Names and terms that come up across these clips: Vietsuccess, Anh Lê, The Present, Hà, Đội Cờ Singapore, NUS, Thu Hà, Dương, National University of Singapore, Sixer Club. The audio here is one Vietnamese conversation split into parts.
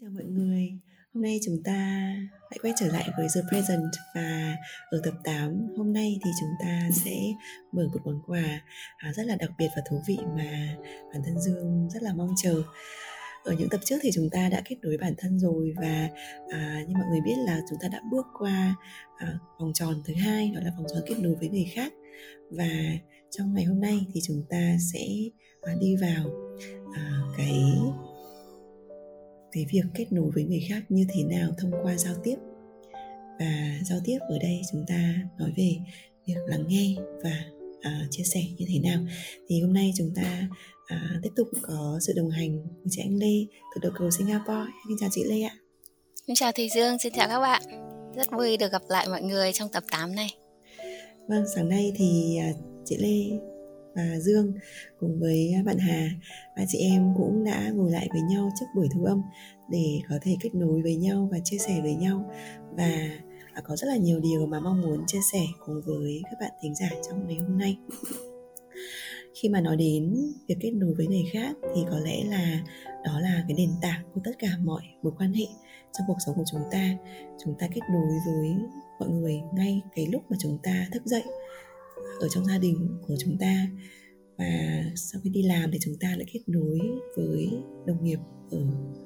Chào mọi người, hôm nay chúng ta lại quay trở lại với The Present và ở tập 8 hôm nay thì chúng ta sẽ mở một món quà rất là đặc biệt và thú vị mà bản thân Dương rất là mong chờ. Ở những tập trước thì chúng ta đã kết nối bản thân rồi và như mọi người biết là chúng ta đã bước qua vòng tròn thứ 2, đó là vòng tròn kết nối với người khác. Và trong ngày hôm nay thì chúng ta sẽ đi vào cái việc kết nối với người khác như thế nào thông qua giao tiếp. Và giao tiếp ở đây chúng ta nói về việc lắng nghe và chia sẻ như thế nào. Thì hôm nay chúng ta tiếp tục có sự đồng hành của chị Anh Lê từ Đội Cờ Singapore. Xin chào chị Lê ạ. Xin chào Thùy Dương, xin chào các bạn. Rất vui được gặp lại mọi người trong tập 8 này. Vâng, sáng nay thì chị Lê và Dương cùng với bạn Hà, ba chị em cũng đã ngồi lại với nhau trước buổi thu âm để có thể kết nối với nhau và chia sẻ với nhau. Và có rất là nhiều điều mà mong muốn chia sẻ cùng với các bạn thính giả trong ngày hôm nay. Khi mà nói đến việc kết nối với người khác thì có lẽ là đó là cái nền tảng của tất cả mọi mối quan hệ trong cuộc sống của chúng ta. Chúng ta kết nối với mọi người ngay cái lúc mà chúng ta thức dậy, ở trong gia đình của chúng ta, và sau khi đi làm thì chúng ta lại kết nối với đồng nghiệp ở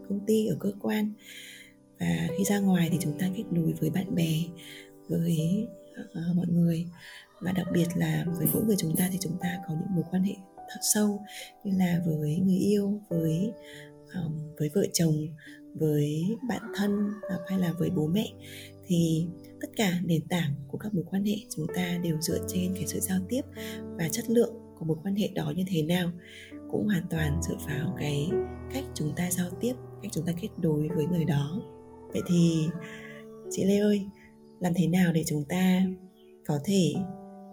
công ty, ở cơ quan, và khi ra ngoài thì chúng ta kết nối với bạn bè, với mọi người, và đặc biệt là với mỗi người chúng ta thì chúng ta có những mối quan hệ thật sâu như là với người yêu, với vợ chồng, với bạn thân hay là với bố mẹ. Thì tất cả nền tảng của các mối quan hệ chúng ta đều dựa trên cái sự giao tiếp, và chất lượng của mối quan hệ đó như thế nào cũng hoàn toàn dựa vào cái cách chúng ta giao tiếp, cách chúng ta kết nối với người đó. Vậy thì chị Lê ơi, làm thế nào để chúng ta có thể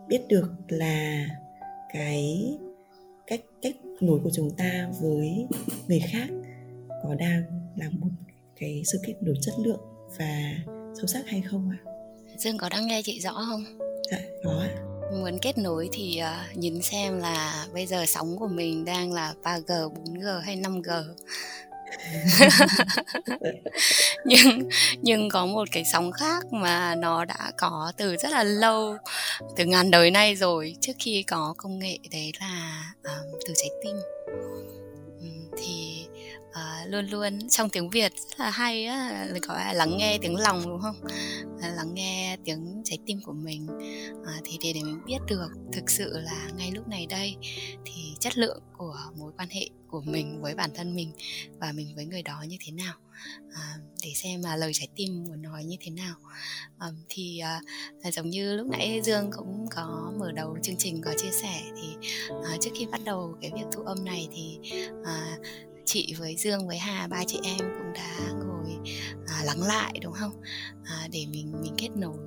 biết được là cái cách nối của chúng ta với người khác có đang là một cái sự kết nối chất lượng và sâu sắc hay không ạ? Dương có đang nghe chị rõ không? Dạ, có ạ. Muốn kết nối thì nhìn xem là bây giờ sóng của mình đang là 3G, 4G hay 5G. nhưng có một cái sóng khác mà nó đã có từ rất là lâu, từ ngàn đời nay rồi, trước khi có công nghệ, đấy là từ trái tim. Thì luôn luôn trong tiếng Việt rất là hay á, có là lắng nghe tiếng lòng, đúng không? Lắng nghe tiếng trái tim của mình, thì để mình biết được thực sự là ngay lúc này đây thì chất lượng của mối quan hệ của mình với bản thân mình và mình với người đó như thế nào, để xem là lời trái tim muốn nói như thế nào. Thì giống như lúc nãy Dương cũng có mở đầu chương trình có chia sẻ, thì trước khi bắt đầu cái việc thu âm này thì chị với Dương với Hà, ba chị em cũng đã ngồi lắng lại, đúng không? Để mình kết nối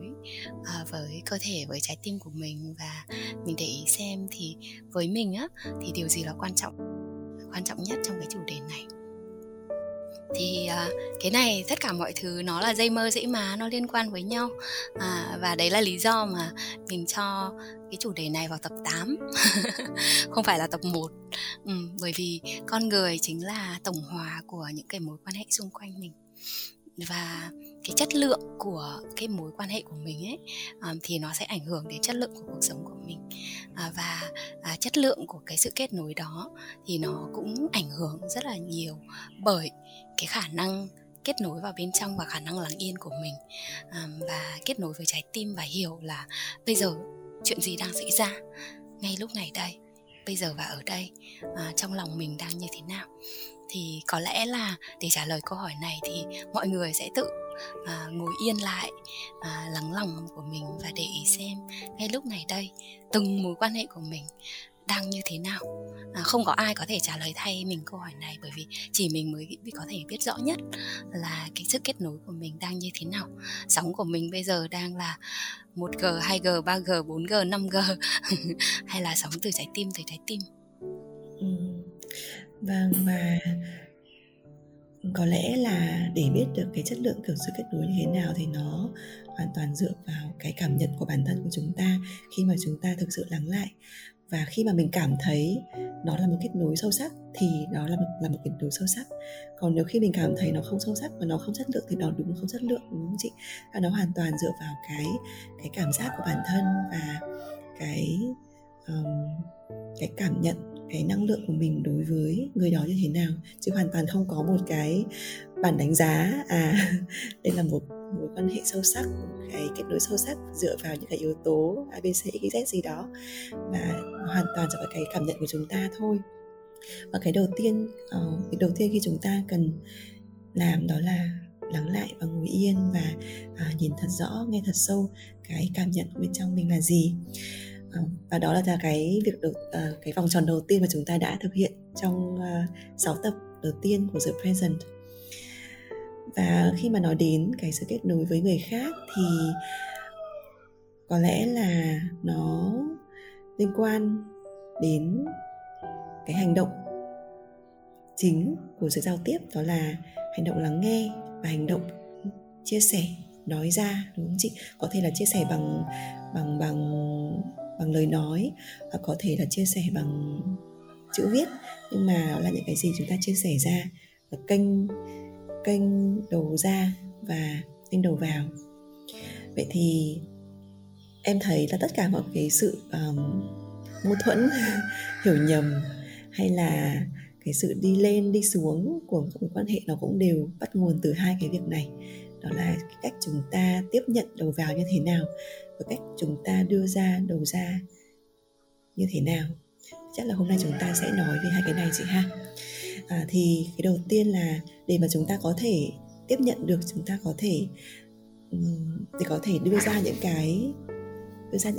với cơ thể, với trái tim của mình, và mình để ý xem thì với mình á thì điều gì là quan trọng nhất trong cái chủ đề này. Thì cái này tất cả mọi thứ nó là dây mơ dễ má, nó liên quan với nhau, và đấy là lý do mà mình cho cái chủ đề này vào tập 8 không phải là tập 1, bởi vì con người chính là tổng hòa của những cái mối quan hệ xung quanh mình, và cái chất lượng của cái mối quan hệ của mình ấy thì nó sẽ ảnh hưởng đến chất lượng của cuộc sống của mình, và chất lượng của cái sự kết nối đó thì nó cũng ảnh hưởng rất là nhiều bởi cái khả năng kết nối vào bên trong và khả năng lắng yên của mình, và kết nối với trái tim và hiểu là bây giờ chuyện gì đang xảy ra ngay lúc này đây, bây giờ và ở đây, trong lòng mình đang như thế nào. Thì có lẽ là để trả lời câu hỏi này thì mọi người sẽ tự ngồi yên lại, lắng lòng của mình và để ý xem ngay lúc này đây từng mối quan hệ của mình đang như thế nào. Không có ai có thể trả lời thay mình câu hỏi này, bởi vì chỉ mình mới có thể biết rõ nhất là cái sự kết nối của mình đang như thế nào. Sóng của mình bây giờ đang là 1G, 2G, 3G, 4G, 5G hay là sóng từ trái tim tới trái tim. Vâng, và có lẽ là để biết được cái chất lượng của sự kết nối như thế nào thì nó hoàn toàn dựa vào cái cảm nhận của bản thân của chúng ta khi mà chúng ta thực sự lắng lại. Và khi mà mình cảm thấy nó là một kết nối sâu sắc thì đó là một kết nối sâu sắc. Còn nếu khi mình cảm thấy nó không sâu sắc và nó không chất lượng thì nó đúng không chất lượng, đúng không chị? Và nó hoàn toàn dựa vào cái cảm giác của bản thân và cái cảm nhận, cái năng lượng của mình đối với người đó như thế nào, chứ hoàn toàn không có một cái bản đánh giá đây là một mối quan hệ sâu sắc, một cái kết nối sâu sắc dựa vào những cái yếu tố ABCXYZ gì đó, và hoàn toàn dựa vào cái cảm nhận của chúng ta thôi. Và cái đầu tiên khi chúng ta cần làm đó là lắng lại và ngồi yên và nhìn thật rõ, nghe thật sâu cái cảm nhận bên trong mình là gì. Và đó là cái vòng tròn đầu tiên mà chúng ta đã thực hiện trong 6 tập đầu tiên của The Present. Và khi mà nói đến cái sự kết nối với người khác thì có lẽ là nó liên quan đến cái hành động chính của sự giao tiếp, đó là hành động lắng nghe và hành động chia sẻ, nói ra, đúng không chị? Có thể là chia sẻ bằng lời nói, và có thể là chia sẻ bằng chữ viết, nhưng mà đó là những cái gì chúng ta chia sẻ ra, kênh đầu ra và kênh đầu vào. Vậy thì em thấy là tất cả mọi cái sự mâu thuẫn, hiểu nhầm hay là cái sự đi lên đi xuống của các mối quan hệ nó cũng đều bắt nguồn từ hai cái việc này. Đó là cách chúng ta tiếp nhận đầu vào như thế nào và cách chúng ta đưa ra đầu ra như thế nào. Chắc là hôm nay chúng ta sẽ nói về hai cái này chị ha. Thì cái đầu tiên là để mà chúng ta có thể tiếp nhận được, chúng ta có thể thì có thể đưa ra những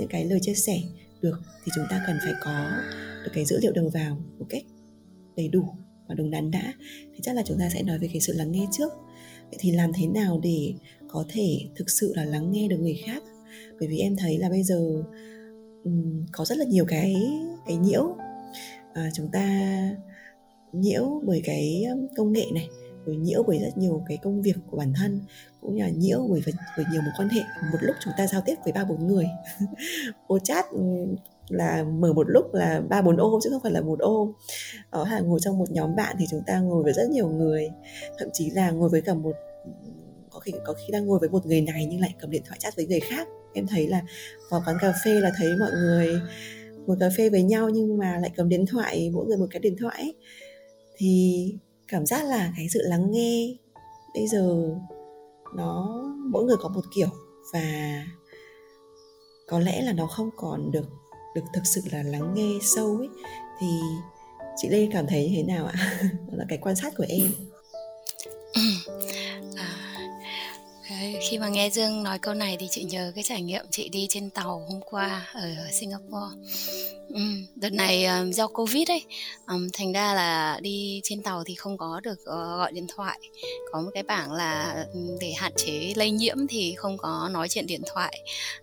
cái lời chia sẻ được, thì chúng ta cần phải có được cái dữ liệu đầu vào một cách đầy đủ và đúng đắn đã. Thì chắc là chúng ta sẽ nói về cái sự lắng nghe trước. Vậy thì làm thế nào để có thể thực sự là lắng nghe được người khác? Bởi vì em thấy là bây giờ có rất là nhiều cái nhiễu. Chúng ta nhiễu bởi cái công nghệ này, rồi nhiễu bởi rất nhiều cái công việc của bản thân, cũng như là nhiễu bởi nhiều mối quan hệ. Một lúc chúng ta giao tiếp với 3-4 người. Ô chat là mở một lúc là 3-4 ô chứ không phải là một ô. Đó là ngồi trong một nhóm bạn thì chúng ta ngồi với rất nhiều người, thậm chí là ngồi với cả một, có khi đang ngồi với một người này nhưng lại cầm điện thoại chat với người khác. Em thấy là vào quán cà phê là thấy mọi người ngồi cà phê với nhau nhưng mà lại cầm điện thoại, mỗi người một cái điện thoại ấy. Thì cảm giác là cái sự lắng nghe bây giờ nó mỗi người có một kiểu, và có lẽ là nó không còn được thực sự là lắng nghe sâu ấy. Thì chị Lê cảm thấy như thế nào ạ? Đó là cái quan sát của em. Khi mà nghe Dương nói câu này thì chị nhớ cái trải nghiệm chị đi trên tàu hôm qua ở Singapore. Đợt này do Covid ấy, thành ra là đi trên tàu thì không có được gọi điện thoại. Có một cái bảng là để hạn chế lây nhiễm thì không có nói chuyện điện thoại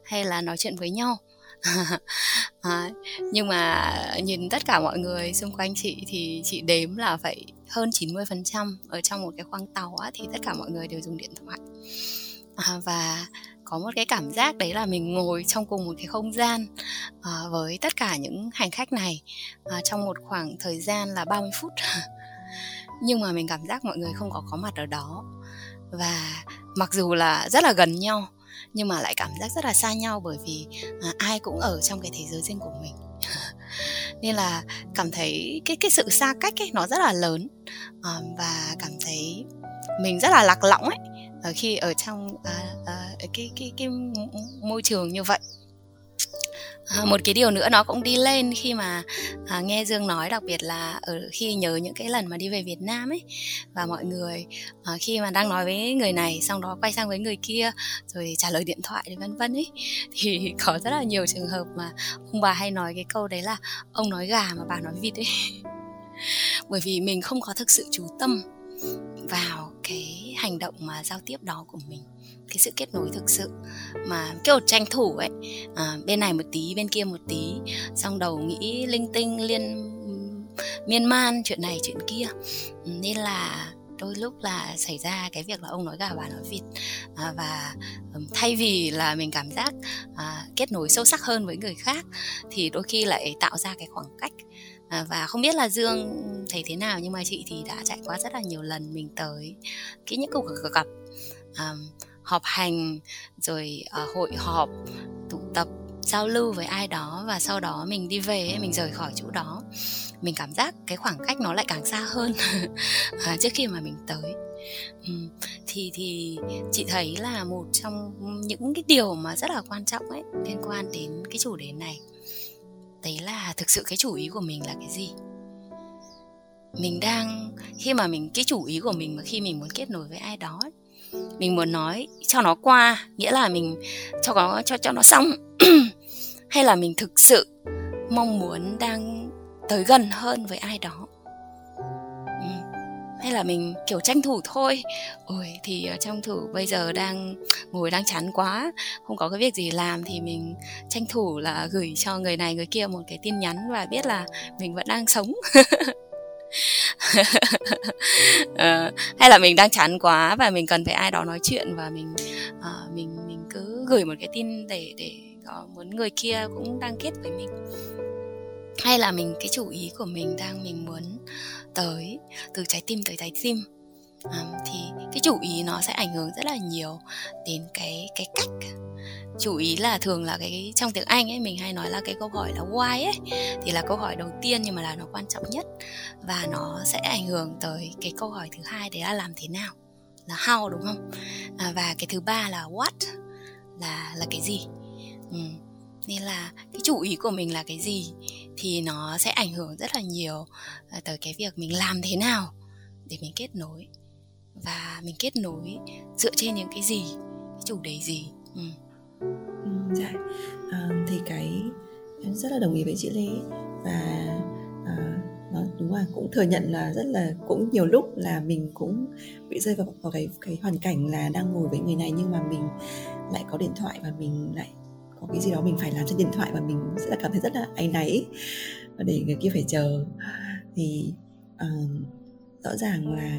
hay là nói chuyện với nhau. Nhưng mà nhìn tất cả mọi người xung quanh chị thì chị đếm là phải hơn 90% ở trong một cái khoang tàu á, thì tất cả mọi người đều dùng điện thoại. Và có một cái cảm giác đấy là mình ngồi trong cùng một cái không gian với tất cả những hành khách này trong một khoảng thời gian là 30 phút. Nhưng mà mình cảm giác mọi người không có mặt ở đó. Và mặc dù là rất là gần nhau nhưng mà lại cảm giác rất là xa nhau, bởi vì ai cũng ở trong cái thế giới riêng của mình. Nên là cảm thấy cái sự xa cách ấy nó rất là lớn, và cảm thấy mình rất là lạc lõng ấy khi ở trong cái môi trường như vậy. Một cái điều nữa nó cũng đi lên khi mà nghe Dương nói, đặc biệt là khi nhớ những cái lần mà đi về Việt Nam ấy, và mọi người khi mà đang nói với người này xong đó quay sang với người kia rồi trả lời điện thoại vân vân ấy, thì có rất là nhiều trường hợp mà ông bà hay nói cái câu đấy là ông nói gà mà bà nói vịt ấy. Bởi vì mình không có thực sự chú tâm vào cái hành động mà giao tiếp đó của mình, cái sự kết nối thực sự, mà kiểu tranh thủ ấy, bên này một tí bên kia một tí, xong đầu nghĩ linh tinh miên man chuyện này chuyện kia. Nên là đôi lúc là xảy ra cái việc là ông nói gà bà nói vịt, và thay vì là mình cảm giác kết nối sâu sắc hơn với người khác thì đôi khi lại tạo ra cái khoảng cách. Và không biết là Dương thấy thế nào, nhưng mà chị thì đã trải qua rất là nhiều lần mình tới cái những cuộc gặp họp hành, rồi hội họp, tụ tập, giao lưu với ai đó, và sau đó mình đi về ấy, mình rời khỏi chỗ đó, mình cảm giác cái khoảng cách nó lại càng xa hơn trước khi mà mình tới. Thì chị thấy là một trong những cái điều mà rất là quan trọng ấy liên quan đến cái chủ đề này, đấy là thực sự cái chủ ý của mình là cái gì. Mình đang, khi mà mình, cái chủ ý của mình mà khi mình muốn kết nối với ai đó ấy, mình muốn nói cho nó qua, nghĩa là mình cho nó xong hay là mình thực sự mong muốn đang tới gần hơn với ai đó, hay là mình kiểu tranh thủ thôi, ôi thì tranh thủ bây giờ đang ngồi đang chán quá, không có cái việc gì làm thì mình tranh thủ là gửi cho người này người kia một cái tin nhắn và biết là mình vẫn đang sống hay là mình đang chán quá và mình cần phải ai đó nói chuyện và mình cứ gửi một cái tin để muốn người kia cũng đang kết với mình. Hay là mình, cái chủ ý của mình đang mình muốn tới từ trái tim tới trái tim, thì cái chủ ý nó sẽ ảnh hưởng rất là nhiều đến cái cách. Chủ ý là thường là cái, trong tiếng Anh ấy mình hay nói là cái câu hỏi là why ấy, thì là câu hỏi đầu tiên nhưng mà là nó quan trọng nhất, và nó sẽ ảnh hưởng tới cái câu hỏi thứ hai, đấy là làm thế nào, là how, đúng không? Và cái thứ ba là what, là cái gì. Nên là cái chủ ý của mình là cái gì thì nó sẽ ảnh hưởng rất là nhiều tới cái việc mình làm thế nào để mình kết nối, và mình kết nối dựa trên những cái gì, cái chủ đề gì. Thì cái em rất là đồng ý với chị Lê, và nó đúng là cũng thừa nhận là rất là, cũng nhiều lúc là mình cũng bị rơi vào cái hoàn cảnh là đang ngồi với người này nhưng mà mình lại có điện thoại và mình lại có cái gì đó mình phải làm trên điện thoại, và mình sẽ là cảm thấy rất là áy náy để người kia phải chờ. Thì rõ ràng là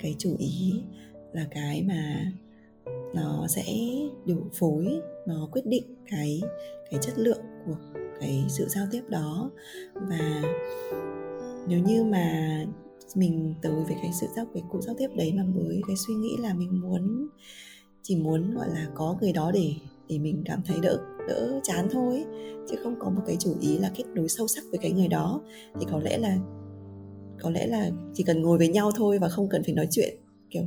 cái chủ ý là cái mà nó sẽ điều phối, nó quyết định cái chất lượng của cái sự giao tiếp đó. Và nếu như mà mình tới với cái cuộc giao tiếp đấy mà với cái suy nghĩ là mình chỉ muốn gọi là có người đó để mình cảm thấy đỡ chán thôi, chứ không có một cái chủ ý là kết nối sâu sắc với cái người đó, thì có lẽ là chỉ cần ngồi với nhau thôi và không cần phải nói chuyện, kiểu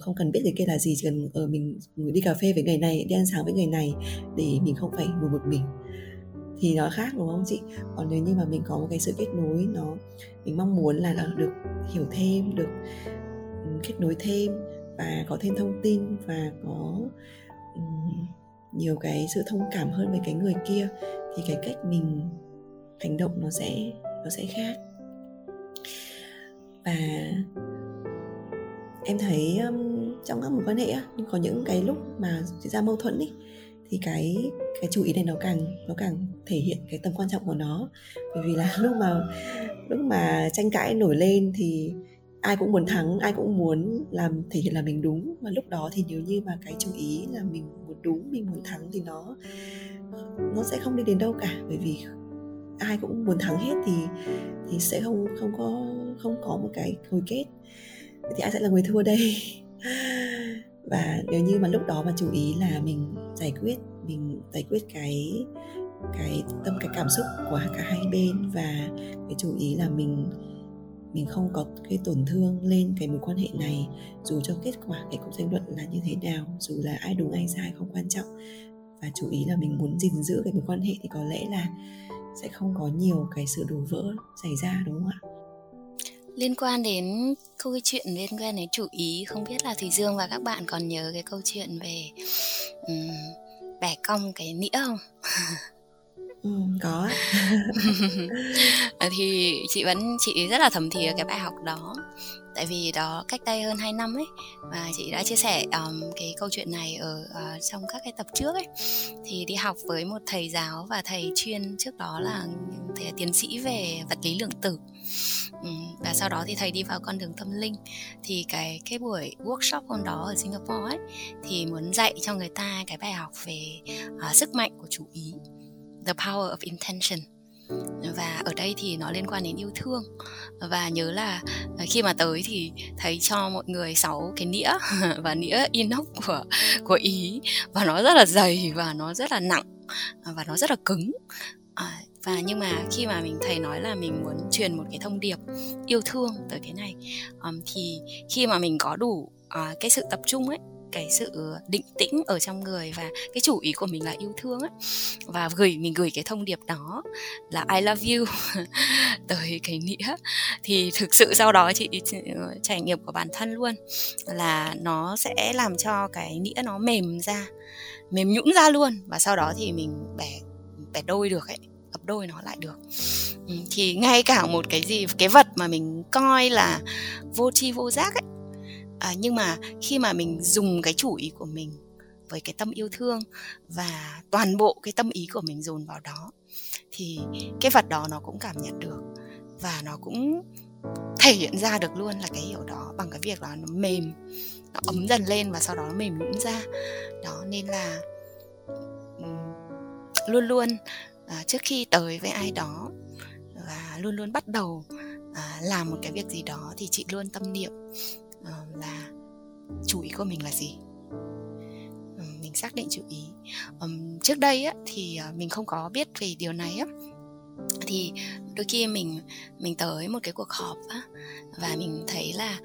không cần biết người kia là gì, chỉ cần mình đi cà phê với người này, đi ăn sáng với người này, để mình không phải ngồi một mình, thì nó khác, đúng không chị? Còn nếu như mà mình có một cái sự kết nối, mình mong muốn là được hiểu thêm, được kết nối thêm và có thêm thông tin và có nhiều cái sự thông cảm hơn với cái người kia, thì cái cách mình hành động nó sẽ khác. Và em thấy trong các mối quan hệ có những cái lúc mà xảy ra mâu thuẫn thì cái chủ ý này nó càng thể hiện cái tầm quan trọng của nó, bởi vì là lúc mà tranh cãi nổi lên thì ai cũng muốn thắng, ai cũng muốn làm thể hiện là mình đúng, và lúc đó thì nếu như mà cái chủ ý là mình muốn đúng, mình muốn thắng thì nó sẽ không đi đến đâu cả, bởi vì ai cũng muốn thắng hết thì sẽ không có một cái hồi kết, thì ai sẽ là người thua đây. Và nếu như mà lúc đó mà chủ ý là mình giải quyết cái cảm xúc của cả hai bên, và cái chủ ý là mình không có cái tổn thương lên cái mối quan hệ này, dù cho kết quả cái cuộc tranh luận là như thế nào, dù là ai đúng ai sai không quan trọng, và chủ ý là mình muốn gìn giữ cái mối quan hệ, thì có lẽ là sẽ không có nhiều cái sự đổ vỡ xảy ra, đúng không ạ? Liên quan đến câu chuyện liên quan đến chủ ý, không biết là Thùy Dương và các bạn còn nhớ cái câu chuyện về bẻ cong cái nĩa không? Có. Thì chị rất là thấm thía cái bài học đó, tại vì đó cách đây hơn 2 năm ấy, và chị đã chia sẻ cái câu chuyện này ở trong các cái tập trước ấy. Thì đi học với một thầy giáo, và thầy chuyên trước đó là thầy tiến sĩ về vật lý lượng tử, Và sau đó thì thầy đi vào con đường tâm linh. Thì cái buổi workshop hôm đó ở Singapore ấy, thì muốn dạy cho người ta cái bài học về sức mạnh của chú ý, The Power of Intention. Và ở đây thì nó liên quan đến yêu thương. Và nhớ là khi mà tới thì thầy cho mọi người 6 cái nĩa và nĩa inox của Ý, và nó rất là dày và nó rất là nặng và nó rất là cứng. Và nhưng mà khi mà thầy nói là mình muốn truyền một cái thông điệp yêu thương tới cái này, thì khi mà mình có đủ cái sự tập trung ấy, cái sự định tĩnh ở trong người và cái chủ ý của mình là yêu thương ấy, và mình gửi cái thông điệp đó là I love you tới cái nghĩa, thì thực sự sau đó chị trải nghiệm của bản thân luôn là nó sẽ làm cho cái nghĩa nó mềm nhũn ra luôn, và sau đó thì mình bẻ đôi được ấy, gấp đôi nó lại được. Thì ngay cả một cái vật mà mình coi là vô tri vô giác ấy, nhưng mà khi mà mình dùng cái chủ ý của mình với cái tâm yêu thương và toàn bộ cái tâm ý của mình dồn vào đó, thì cái vật đó nó cũng cảm nhận được và nó cũng thể hiện ra được luôn là cái hiểu đó, bằng cái việc là nó mềm, nó ấm dần lên và sau đó nó mềm nhũn ra. Đó nên là luôn luôn trước khi tới với ai đó và luôn luôn bắt đầu làm một cái việc gì đó, thì chị luôn tâm niệm là chủ ý của mình là gì, mình xác định chủ ý. Trước đây á, thì mình không có biết về điều này á, thì đôi khi mình tới một cái cuộc họp á, và mình thấy là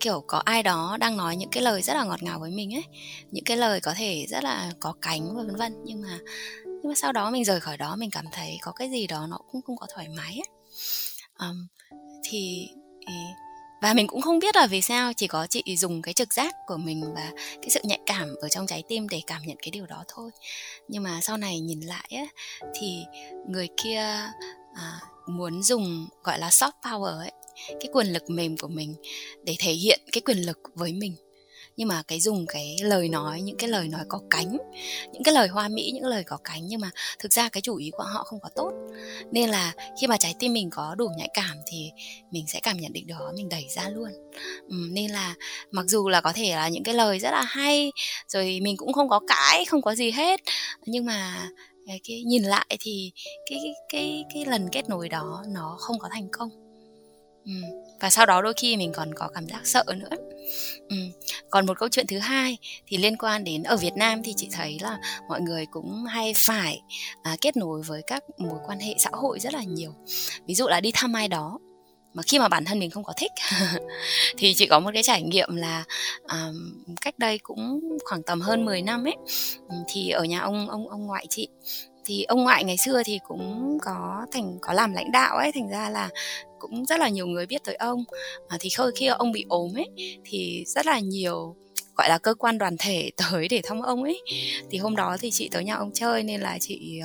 kiểu có ai đó đang nói những cái lời rất là ngọt ngào với mình ấy, những cái lời có thể rất là có cánh và vân vân, nhưng mà sau đó mình rời khỏi đó, mình cảm thấy có cái gì đó nó cũng không có thoải mái ấy. Và mình cũng không biết là vì sao, chỉ có chị dùng cái trực giác của mình và cái sự nhạy cảm ở trong trái tim để cảm nhận cái điều đó thôi. Nhưng mà sau này nhìn lại ấy, thì người kia muốn dùng gọi là soft power ấy, cái quyền lực mềm của mình để thể hiện cái quyền lực với mình. Nhưng mà dùng cái lời nói, những cái lời nói có cánh, những cái lời hoa mỹ, những lời có cánh, nhưng mà thực ra cái chủ ý của họ không có tốt. Nên là khi mà trái tim mình có đủ nhạy cảm thì mình sẽ cảm nhận được đó, mình đẩy ra luôn. Nên là mặc dù là có thể là những cái lời rất là hay, rồi mình cũng không có cãi, không có gì hết, nhưng mà cái nhìn lại thì cái lần kết nối đó nó không có thành công. Và sau đó đôi khi mình còn có cảm giác sợ nữa. Còn một câu chuyện thứ hai thì liên quan đến ở Việt Nam, thì chị thấy là mọi người cũng hay phải kết nối với các mối quan hệ xã hội rất là nhiều. Ví dụ là đi thăm ai đó mà khi mà bản thân mình không có thích thì chị có một cái trải nghiệm là cách đây cũng khoảng tầm hơn 10 năm ấy, thì ở nhà ông ngoại chị, thì ông ngoại ngày xưa thì cũng có làm lãnh đạo ấy, thành ra là cũng rất là nhiều người biết tới ông. Thì khi ông bị ốm ấy thì rất là nhiều gọi là cơ quan đoàn thể tới để thăm ông ấy. Thì hôm đó thì chị tới nhà ông chơi, nên là chị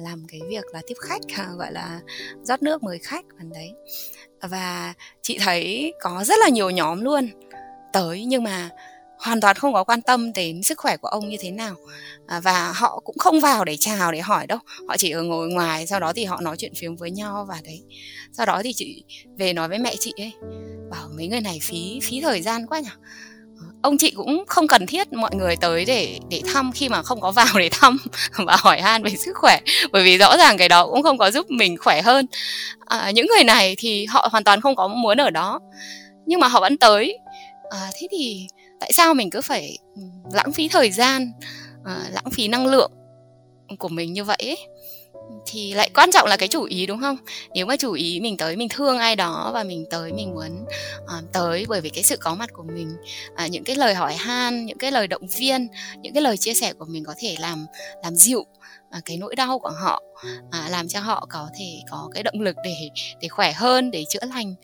làm cái việc là tiếp khách, gọi là rót nước mời khách đấy. Và chị thấy có rất là nhiều nhóm luôn tới, nhưng mà hoàn toàn không có quan tâm đến sức khỏe của ông như thế nào, và họ cũng không vào để chào, để hỏi đâu. Họ chỉ ở ngồi ngoài, sau đó thì họ nói chuyện phiếm với nhau và đấy. Sau đó thì chị về nói với mẹ chị ấy, bảo mấy người này phí thời gian quá nhỉ. Ông chị cũng không cần thiết mọi người tới để thăm khi mà không có vào để thăm và hỏi han về sức khỏe, bởi vì rõ ràng cái đó cũng không có giúp mình khỏe hơn. Những người này thì họ hoàn toàn không có muốn ở đó, nhưng mà họ vẫn tới. Thế thì tại sao mình cứ phải lãng phí thời gian, lãng phí năng lượng của mình như vậy ấy? Thì lại quan trọng là cái chủ ý, đúng không? Nếu mà chủ ý mình tới, mình thương ai đó và mình tới, mình muốn tới bởi vì cái sự có mặt của mình, những cái lời hỏi han, những cái lời động viên, những cái lời chia sẻ của mình có thể làm dịu cái nỗi đau của họ, làm cho họ có thể có cái động lực để khỏe hơn, để chữa lành,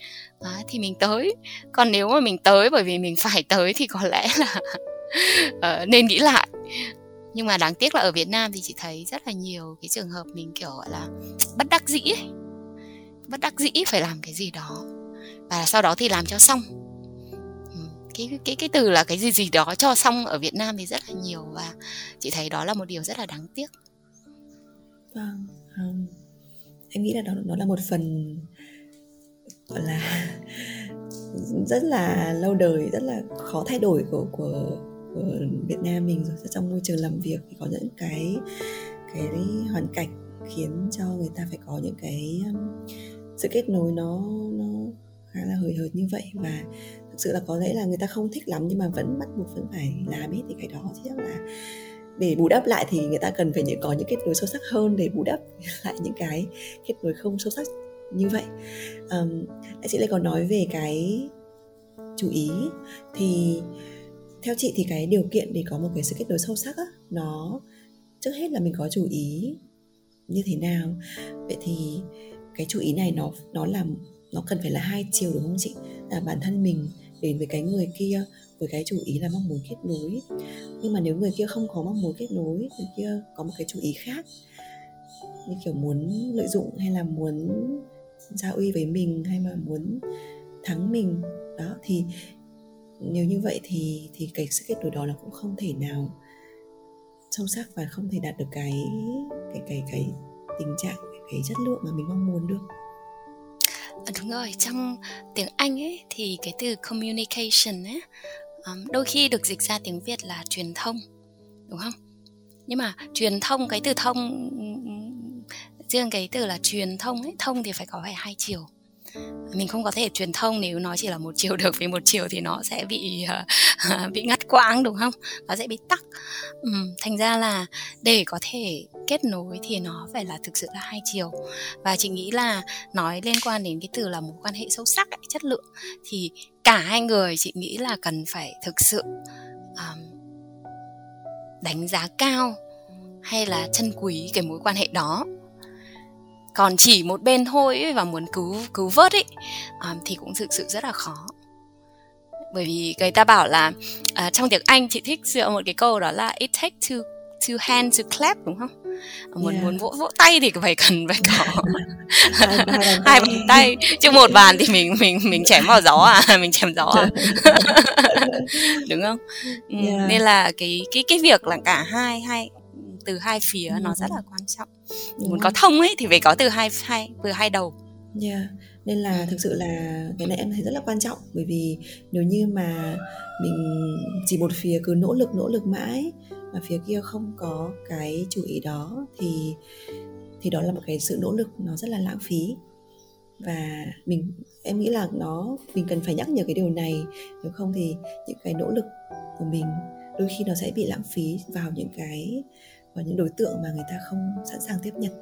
thì mình tới. Còn nếu mà mình tới bởi vì mình phải tới thì có lẽ là nên nghĩ lại. Nhưng mà đáng tiếc là ở Việt Nam thì chị thấy rất là nhiều cái trường hợp mình kiểu gọi là bất đắc dĩ phải làm cái gì đó, và sau đó thì làm cho xong. Cái từ là cái gì đó cho xong ở Việt Nam thì rất là nhiều, và chị thấy đó là một điều rất là đáng tiếc. Vâng, em nghĩ là đó là một phần gọi là rất là lâu đời, rất là khó thay đổi của Việt Nam mình rồi. Trong môi trường làm việc thì có những cái hoàn cảnh khiến cho người ta phải có những cái sự kết nối nó khá là hời hợt như vậy, và thực sự là có lẽ là người ta không thích lắm nhưng mà vẫn bắt buộc vẫn phải làm hết. Thì cái đó chứ là để bù đắp lại thì người ta cần phải có những kết nối sâu sắc hơn để bù đắp lại những cái kết nối không sâu sắc như vậy. Chị lại còn nói về cái chú ý, thì theo chị thì cái điều kiện để có một cái sự kết nối sâu sắc á, nó trước hết là mình có chú ý như thế nào. Vậy thì cái chú ý này nó cần phải là hai chiều, đúng không chị? Là bản thân mình đến với cái người kia với cái chú ý là mong muốn kết nối, nhưng mà nếu người kia không có mong muốn kết nối, người kia có một cái chú ý khác như kiểu muốn lợi dụng hay là muốn giao uy với mình hay mà muốn thắng mình đó, thì nếu như vậy thì cái sự kết nối đó nó cũng không thể nào sâu sắc và không thể đạt được cái tình trạng, cái chất lượng mà mình mong muốn được. Đúng rồi, trong tiếng Anh ấy thì cái từ communication ấy đôi khi được dịch ra tiếng Việt là truyền thông, đúng không? Nhưng mà truyền thông, cái từ thông, riêng cái từ là truyền thông ấy, thông thì phải có phải hai chiều. Mình không có thể truyền thông nếu nó chỉ là một chiều được, vì một chiều thì nó sẽ bị ngắt quãng, đúng không? Nó sẽ bị tắc. Thành ra là để có thể kết nối thì nó phải là thực sự là hai chiều. Và chị nghĩ là nói liên quan đến cái từ là mối quan hệ sâu sắc ấy, chất lượng, thì cả hai người chị nghĩ là cần phải thực sự đánh giá cao hay là trân quý cái mối quan hệ đó. Còn chỉ một bên thôi ấy, và muốn cứu vớt ấy, thì cũng thực sự rất là khó. Bởi vì người ta bảo là trong tiếng Anh chị thích dựa một cái câu đó là it takes two hands to clap, đúng không? Muốn vỗ tay thì cần phải có hai bàn tay, chứ một bàn thì mình chém vào gió mình chém gió đúng không? Nên là cái việc là cả hai từ hai phía nó rất là quan trọng. Muốn có thông ấy thì phải có từ hai đầu. Nên là thực sự là cái này em thấy rất là quan trọng, bởi vì nếu như mà mình chỉ một phía cứ nỗ lực mãi mà phía kia không có cái chú ý đó thì đó là một cái sự nỗ lực nó rất là lãng phí. Và em nghĩ là mình cần phải nhắc nhở cái điều này, nếu không thì những cái nỗ lực của mình đôi khi nó sẽ bị lãng phí vào những đối tượng mà người ta không sẵn sàng tiếp nhận.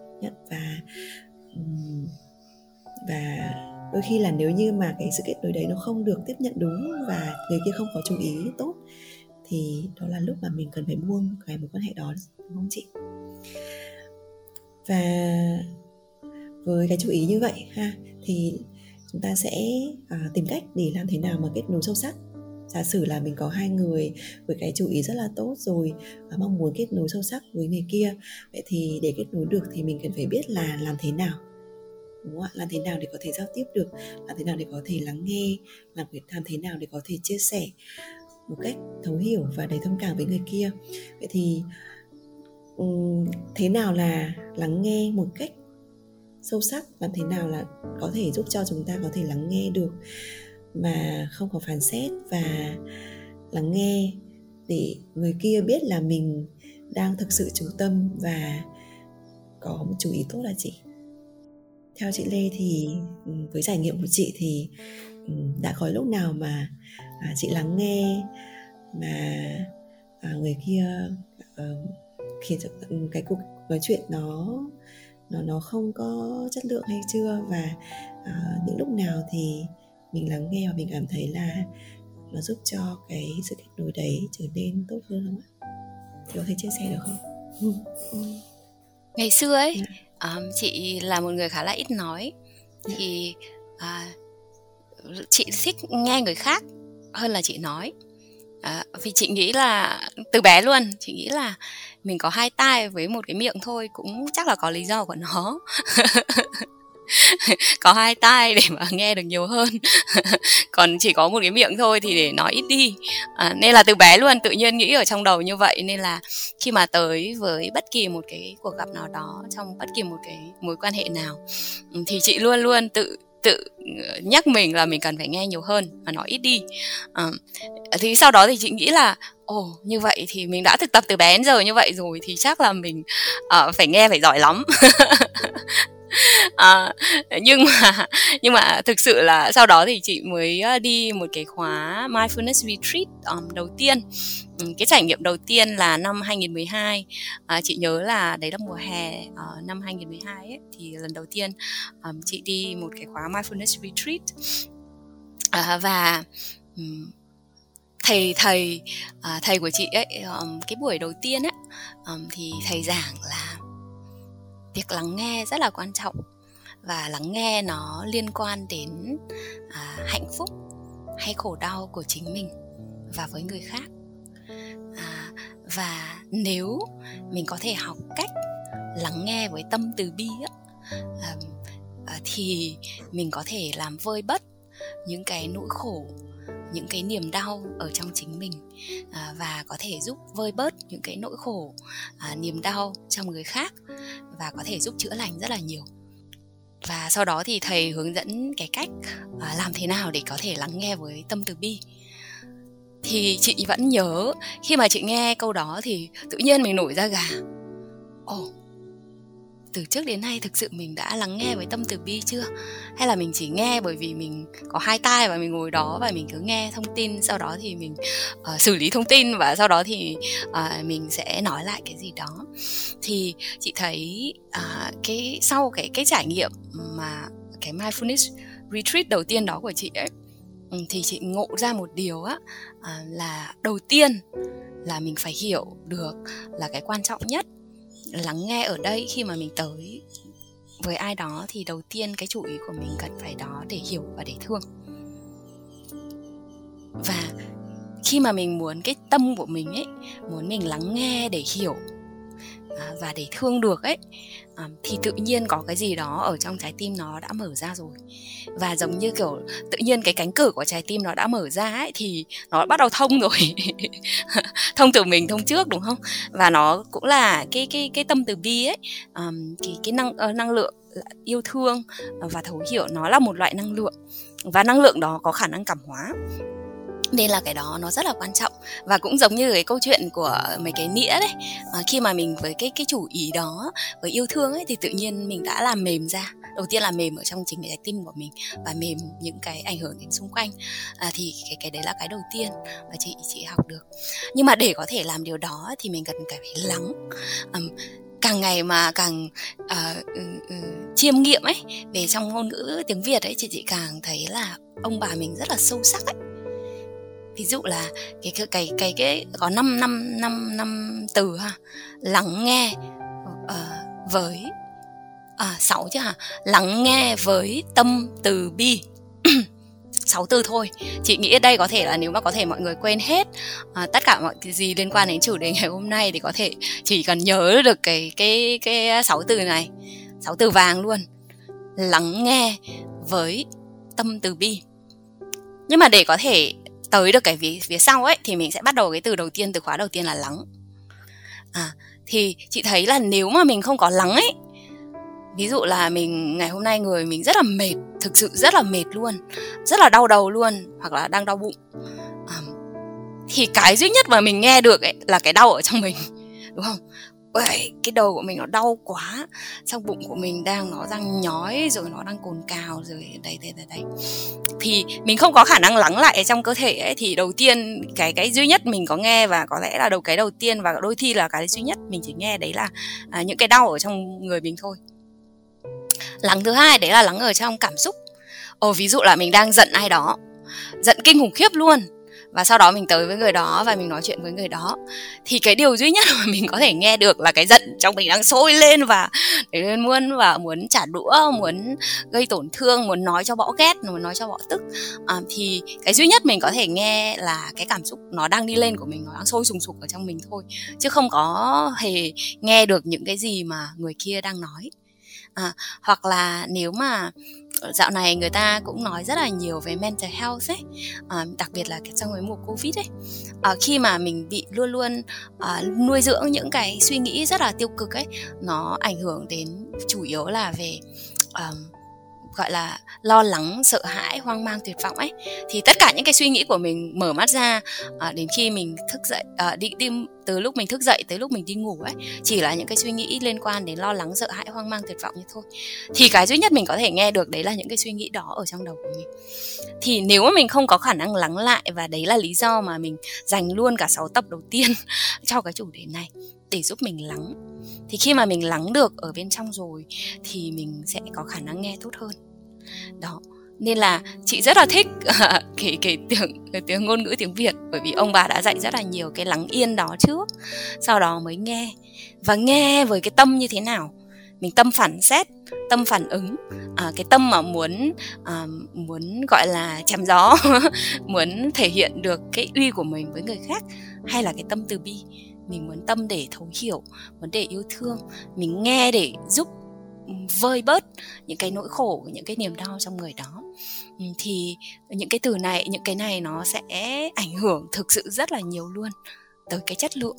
Và đôi khi là nếu như mà cái sự kết nối đấy nó không được tiếp nhận đúng và người kia không có chú ý tốt, thì đó là lúc mà mình cần phải buông cái mối quan hệ đó, đúng không chị? Và với cái chú ý như vậy thì chúng ta sẽ tìm cách để làm thế nào mà kết nối sâu sắc. Giả sử là mình có hai người với cái chú ý rất là tốt rồi và mong muốn kết nối sâu sắc với người kia, vậy thì để kết nối được thì mình cần phải biết là làm thế nào, đúng không ạ? Làm thế nào để có thể giao tiếp được, làm thế nào để có thể lắng nghe, làm thế nào để có thể chia sẻ một cách thấu hiểu và đầy thông cảm với người kia. Vậy thì thế nào là lắng nghe một cách sâu sắc, làm thế nào là có thể giúp cho chúng ta có thể lắng nghe được mà không có phán xét, và lắng nghe để người kia biết là mình đang thực sự chú tâm và có một chú ý tốt là chị. Theo chị Lê thì với trải nghiệm của chị thì đã có lúc nào mà chị lắng nghe mà người kia khiến cái cuộc nói chuyện nó không có chất lượng hay chưa, và những lúc nào thì mình lắng nghe và mình cảm thấy là nó giúp cho cái sự kết nối đấy trở nên tốt hơn, không ạ? Thì có thể chia sẻ được không? Ngày xưa ấy, chị là một người khá là ít nói, thì chị thích nghe người khác hơn là chị nói. Vì chị nghĩ là từ bé luôn, chị nghĩ là mình có hai tai với một cái miệng thôi cũng chắc là có lý do của nó. Có hai tai để mà nghe được nhiều hơn, còn chỉ có một cái miệng thôi thì để nói ít đi. Nên là từ bé luôn tự nhiên nghĩ ở trong đầu như vậy, nên là khi mà tới với bất kỳ một cái cuộc gặp nào đó, trong bất kỳ một cái mối quan hệ nào, thì chị luôn luôn tự tự nhắc mình là mình cần phải nghe nhiều hơn và nói ít đi. Thì sau đó thì chị nghĩ là như vậy thì mình đã thực tập từ bé đến giờ như vậy rồi thì chắc là mình phải nghe phải giỏi lắm. Nhưng mà thực sự là sau đó thì chị mới đi một cái khóa Mindfulness Retreat đầu tiên. Cái trải nghiệm đầu tiên là năm 2012. Chị nhớ là đấy là mùa hè năm 2012 ấy, thì lần đầu tiên chị đi một cái khóa Mindfulness Retreat. Và thầy của chị ấy, cái buổi đầu tiên ấy, thì thầy giảng là việc lắng nghe rất là quan trọng, và lắng nghe nó liên quan đến hạnh phúc hay khổ đau của chính mình và với người khác. Và nếu mình có thể học cách lắng nghe với tâm từ bi thì mình có thể làm vơi bớt những cái nỗi khổ, những cái niềm đau ở trong chính mình, và có thể giúp vơi bớt những cái nỗi khổ, niềm đau trong người khác, và có thể giúp chữa lành rất là nhiều. Và sau đó thì thầy hướng dẫn cái cách làm thế nào để có thể lắng nghe với tâm từ bi. Thì chị vẫn nhớ khi mà chị nghe câu đó thì tự nhiên mình nổi da gà. Từ trước đến nay thực sự mình đã lắng nghe với tâm từ bi chưa? Hay là mình chỉ nghe bởi vì mình có hai tai và mình ngồi đó và mình cứ nghe thông tin, sau đó thì mình xử lý thông tin và sau đó thì mình sẽ nói lại cái gì đó. Thì chị thấy sau cái trải nghiệm mà cái Mindfulness Retreat đầu tiên đó của chị ấy, thì chị ngộ ra một điều là đầu tiên là mình phải hiểu được là cái quan trọng nhất lắng nghe ở đây khi mà mình tới với ai đó thì đầu tiên cái chủ ý của mình cần phải đó để hiểu và để thương. Và khi mà mình muốn cái tâm của mình ấy, muốn mình lắng nghe để hiểu và để thương được ấy, thì tự nhiên có cái gì đó ở trong trái tim nó đã mở ra rồi. Và giống như kiểu tự nhiên cái cánh cửa của trái tim nó đã mở ra ấy, thì nó bắt đầu thông rồi. Thông từ mình, thông trước, đúng không? Và nó cũng là cái tâm từ bi ấy, cái năng lượng yêu thương và thấu hiểu, nó là một loại năng lượng. Và năng lượng đó có khả năng cảm hóa, nên là cái đó nó rất là quan trọng. Và cũng giống như cái câu chuyện của mấy cái nĩa đấy, khi mà mình với cái chủ ý đó, với yêu thương ấy, thì tự nhiên mình đã làm mềm ra. Đầu tiên là mềm ở trong chính cái tim của mình và mềm những cái ảnh hưởng đến xung quanh. Thì cái đấy là cái đầu tiên mà chị học được. Nhưng mà để có thể làm điều đó thì mình cần phải lắng. Càng ngày mà càng chiêm nghiệm ấy, về trong ngôn ngữ tiếng Việt ấy, chị càng thấy là ông bà mình rất là sâu sắc ấy. Ví dụ là cái có 5 từ ha, lắng nghe với 6 chứ hả? Lắng nghe với tâm từ bi. 6 từ thôi. Chị nghĩ đây có thể là nếu mà có thể mọi người quên hết tất cả mọi cái gì liên quan đến chủ đề ngày hôm nay thì có thể chỉ cần nhớ được cái 6 từ này, 6 từ vàng luôn. Lắng nghe với tâm từ bi. Nhưng mà để có thể tới được cái phía sau ấy thì mình sẽ bắt đầu cái từ đầu tiên, từ khóa đầu tiên là lắng. Thì chị thấy là nếu mà mình không có lắng ấy, ví dụ là mình ngày hôm nay người mình rất là mệt, thực sự rất là mệt luôn, rất là đau đầu luôn, hoặc là đang đau bụng, thì cái duy nhất mà mình nghe được ấy là cái đau ở trong mình, đúng không? Ôi, cái đầu của mình nó đau quá, xong bụng của mình nó đang nhói rồi, nó đang cồn cào rồi, đấy. Thì mình không có khả năng lắng lại trong cơ thể ấy, thì đầu tiên cái duy nhất mình có nghe, và có lẽ là cái đầu tiên và đôi khi là cái duy nhất mình chỉ nghe đấy là những cái đau ở trong người mình thôi. Lắng thứ hai đấy là lắng ở trong cảm xúc. Ví dụ là mình đang giận ai đó, giận kinh khủng khiếp luôn, và sau đó mình tới với người đó và mình nói chuyện với người đó, thì cái điều duy nhất mà mình có thể nghe được là cái giận trong mình đang sôi lên và để muốn và muốn trả đũa, muốn gây tổn thương, muốn nói cho bõ ghét, muốn nói cho bõ tức. Thì cái duy nhất mình có thể nghe là cái cảm xúc nó đang đi lên của mình, nó đang sôi sùng sục ở trong mình thôi, chứ không có hề nghe được những cái gì mà người kia đang nói. Hoặc là nếu mà dạo này người ta cũng nói rất là nhiều về mental health ấy, đặc biệt là trong cái mùa Covid ấy, khi mà mình bị luôn nuôi dưỡng những cái suy nghĩ rất là tiêu cực ấy, nó ảnh hưởng đến chủ yếu là về gọi là lo lắng, sợ hãi, hoang mang, tuyệt vọng ấy, thì tất cả những cái suy nghĩ của mình mở mắt ra đến khi mình thức dậy, từ lúc mình thức dậy tới lúc mình đi ngủ ấy, chỉ là những cái suy nghĩ liên quan đến lo lắng, sợ hãi, hoang mang, tuyệt vọng như thôi. Thì cái duy nhất mình có thể nghe được đấy là những cái suy nghĩ đó ở trong đầu của mình. Thì nếu mà mình không có khả năng lắng lại, và đấy là lý do mà mình dành luôn cả 6 tập đầu tiên cho cái chủ đề này, để giúp mình lắng. Thì khi mà mình lắng được ở bên trong rồi thì mình sẽ có khả năng nghe tốt hơn. Đó, nên là chị rất là thích cái tiếng ngôn ngữ tiếng Việt, bởi vì ông bà đã dạy rất là nhiều cái lắng yên đó trước, sau đó mới nghe. Và nghe với cái tâm như thế nào? Mình tâm phản xét, tâm phản ứng, cái tâm mà muốn gọi là chém gió muốn thể hiện được cái uy của mình với người khác, hay là cái tâm từ bi, mình muốn tâm để thấu hiểu, muốn để yêu thương. Mình nghe để giúp vơi bớt những cái nỗi khổ, những cái niềm đau trong người đó. Thì những cái từ này, những cái này nó sẽ ảnh hưởng thực sự rất là nhiều luôn tới cái chất lượng.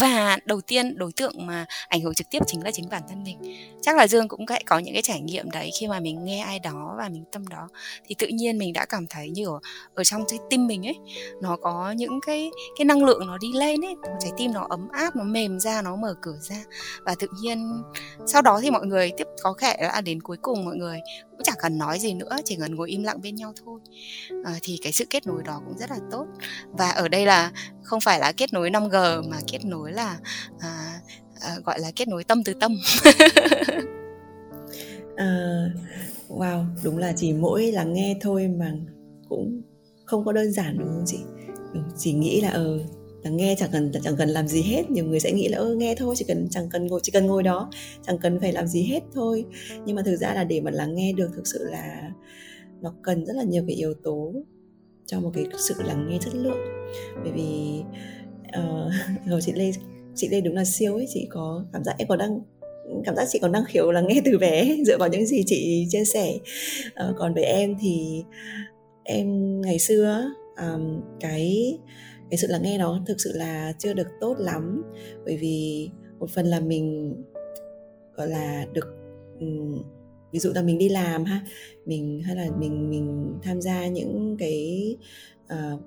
Và đầu tiên, đối tượng mà ảnh hưởng trực tiếp chính là chính bản thân mình. Chắc là Dương cũng có những cái trải nghiệm đấy, khi mà mình nghe ai đó và mình tâm đó thì tự nhiên mình đã cảm thấy như ở trong trái tim mình ấy, nó có những cái năng lượng nó đi lên ấy, trái tim nó ấm áp, nó mềm ra, nó mở cửa ra. Và tự nhiên sau đó thì mọi người có thể là đến cuối cùng mọi người cũng chẳng cần nói gì nữa, chỉ cần ngồi im lặng bên nhau thôi. Thì cái sự kết nối đó cũng rất là tốt. Và ở đây là không phải là kết nối 5G, mà kết nối là gọi là kết nối tâm từ tâm. Wow, đúng là chỉ mỗi lắng nghe thôi mà cũng không có đơn giản, đúng không chị? Chỉ nghĩ là lắng nghe chẳng cần làm gì hết. Nhiều người sẽ nghĩ là nghe thôi, chỉ cần ngồi đó, chẳng cần phải làm gì hết thôi. Nhưng mà thực ra là để mà lắng nghe được, thực sự là nó cần rất là nhiều cái yếu tố cho một cái sự lắng nghe chất lượng. Bởi vì hồi chị Lê đúng là siêu ấy, chị có cảm giác chị còn năng khiếu lắng nghe từ bé ấy, dựa vào những gì chị chia sẻ. Còn với em thì em ngày xưa cái sự lắng nghe nó thực sự là chưa được tốt lắm, bởi vì một phần là mình gọi là được ví dụ là mình đi làm hay là mình tham gia những cái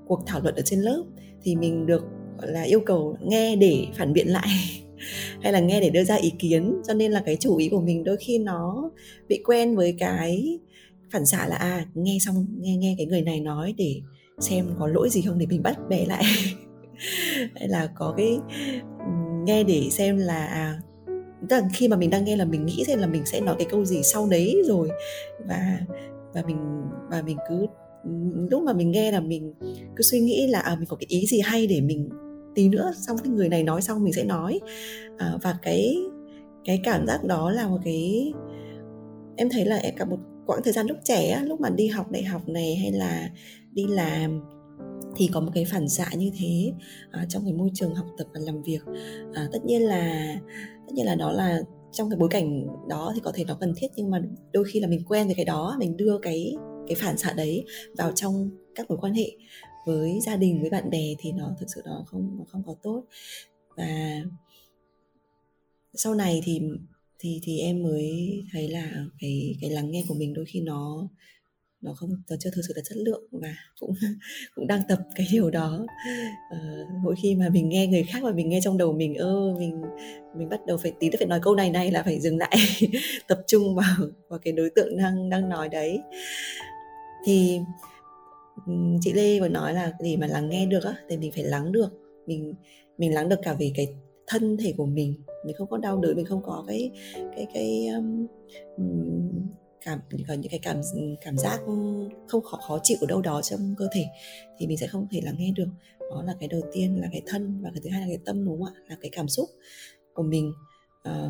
cuộc thảo luận ở trên lớp, thì mình được gọi là yêu cầu nghe để phản biện lại hay là nghe để đưa ra ý kiến, cho nên là cái chủ ý của mình đôi khi nó bị quen với cái phản xạ là nghe cái người này nói để xem có lỗi gì không, để mình bắt bẻ lại hay là có cái nghe để xem là tức là khi mà mình đang nghe là mình nghĩ xem là mình sẽ nói cái câu gì sau đấy rồi, và mình cứ lúc mà mình nghe là mình cứ suy nghĩ là mình có cái ý gì hay để mình tí nữa xong cái người này nói xong mình sẽ nói. Và cái cảm giác đó là một cái em thấy là cả một quãng thời gian lúc trẻ, lúc mà đi học đại học này hay là đi làm, thì có một cái phản xạ như thế trong cái môi trường học tập và làm việc. Tất nhiên là đó là trong cái bối cảnh đó thì có thể nó cần thiết, nhưng mà đôi khi là mình quen với cái đó, mình đưa cái phản xạ đấy vào trong các mối quan hệ với gia đình, với bạn bè, thì nó thực sự nó không có tốt. Và sau này thì em mới thấy là cái lắng nghe của mình đôi khi nó chưa thực sự là chất lượng, và cũng đang tập cái điều đó. Mỗi khi mà mình nghe người khác và mình nghe trong đầu mình mình bắt đầu phải tí nữa phải nói câu này là phải dừng lại tập trung vào cái đối tượng đang nói đấy. Thì chị Lê vừa nói là để mà lắng nghe được á thì mình phải lắng được, mình lắng được cả về cái thân thể của mình không có đau đớn, mình không có cái cảm giác không khó chịu ở đâu đó trong cơ thể, thì mình sẽ không thể lắng nghe được. Đó là cái đầu tiên là cái thân, và cái thứ hai là cái tâm, đúng không ạ? Là cái cảm xúc của mình.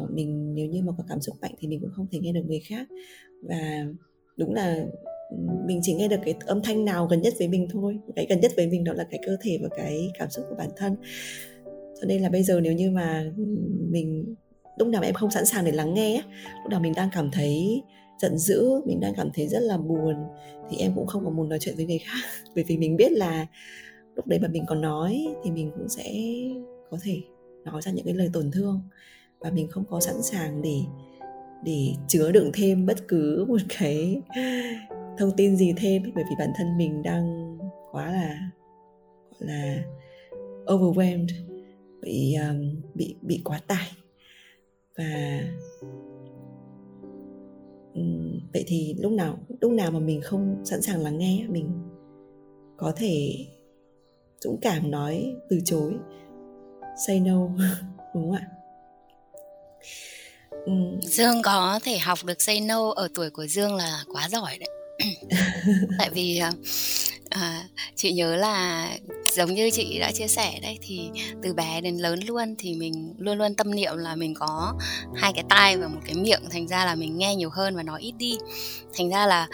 Mình nếu như mà có cảm xúc mạnh thì mình cũng không thể nghe được người khác, và đúng là mình chỉ nghe được cái âm thanh nào gần nhất với mình thôi. Cái gần nhất với mình đó là cái cơ thể và cái cảm xúc của bản thân. Cho nên là bây giờ nếu như mà mình lúc nào em không sẵn sàng để lắng nghe, lúc nào mình đang cảm thấy giận dữ, mình đang cảm thấy rất là buồn, thì em cũng không có muốn nói chuyện với người khác, bởi vì mình biết là lúc đấy mà mình còn nói thì mình cũng sẽ có thể nói ra những cái lời tổn thương, và mình không có sẵn sàng để để chứa đựng thêm bất cứ một cái thông tin gì thêm, bởi vì bản thân mình đang quá là gọi là overwhelmed, bị quá tải. Và vậy thì lúc nào mà mình không sẵn sàng lắng nghe, mình có thể dũng cảm nói từ chối, say no, đúng không ạ? Dương có thể học được say no ở tuổi của Dương là quá giỏi đấy. Tại vì chị nhớ là giống như chị đã chia sẻ đấy, thì từ bé đến lớn luôn thì mình luôn luôn tâm niệm là mình có hai cái tai và một cái miệng, thành ra là mình nghe nhiều hơn và nói ít đi. Thành ra là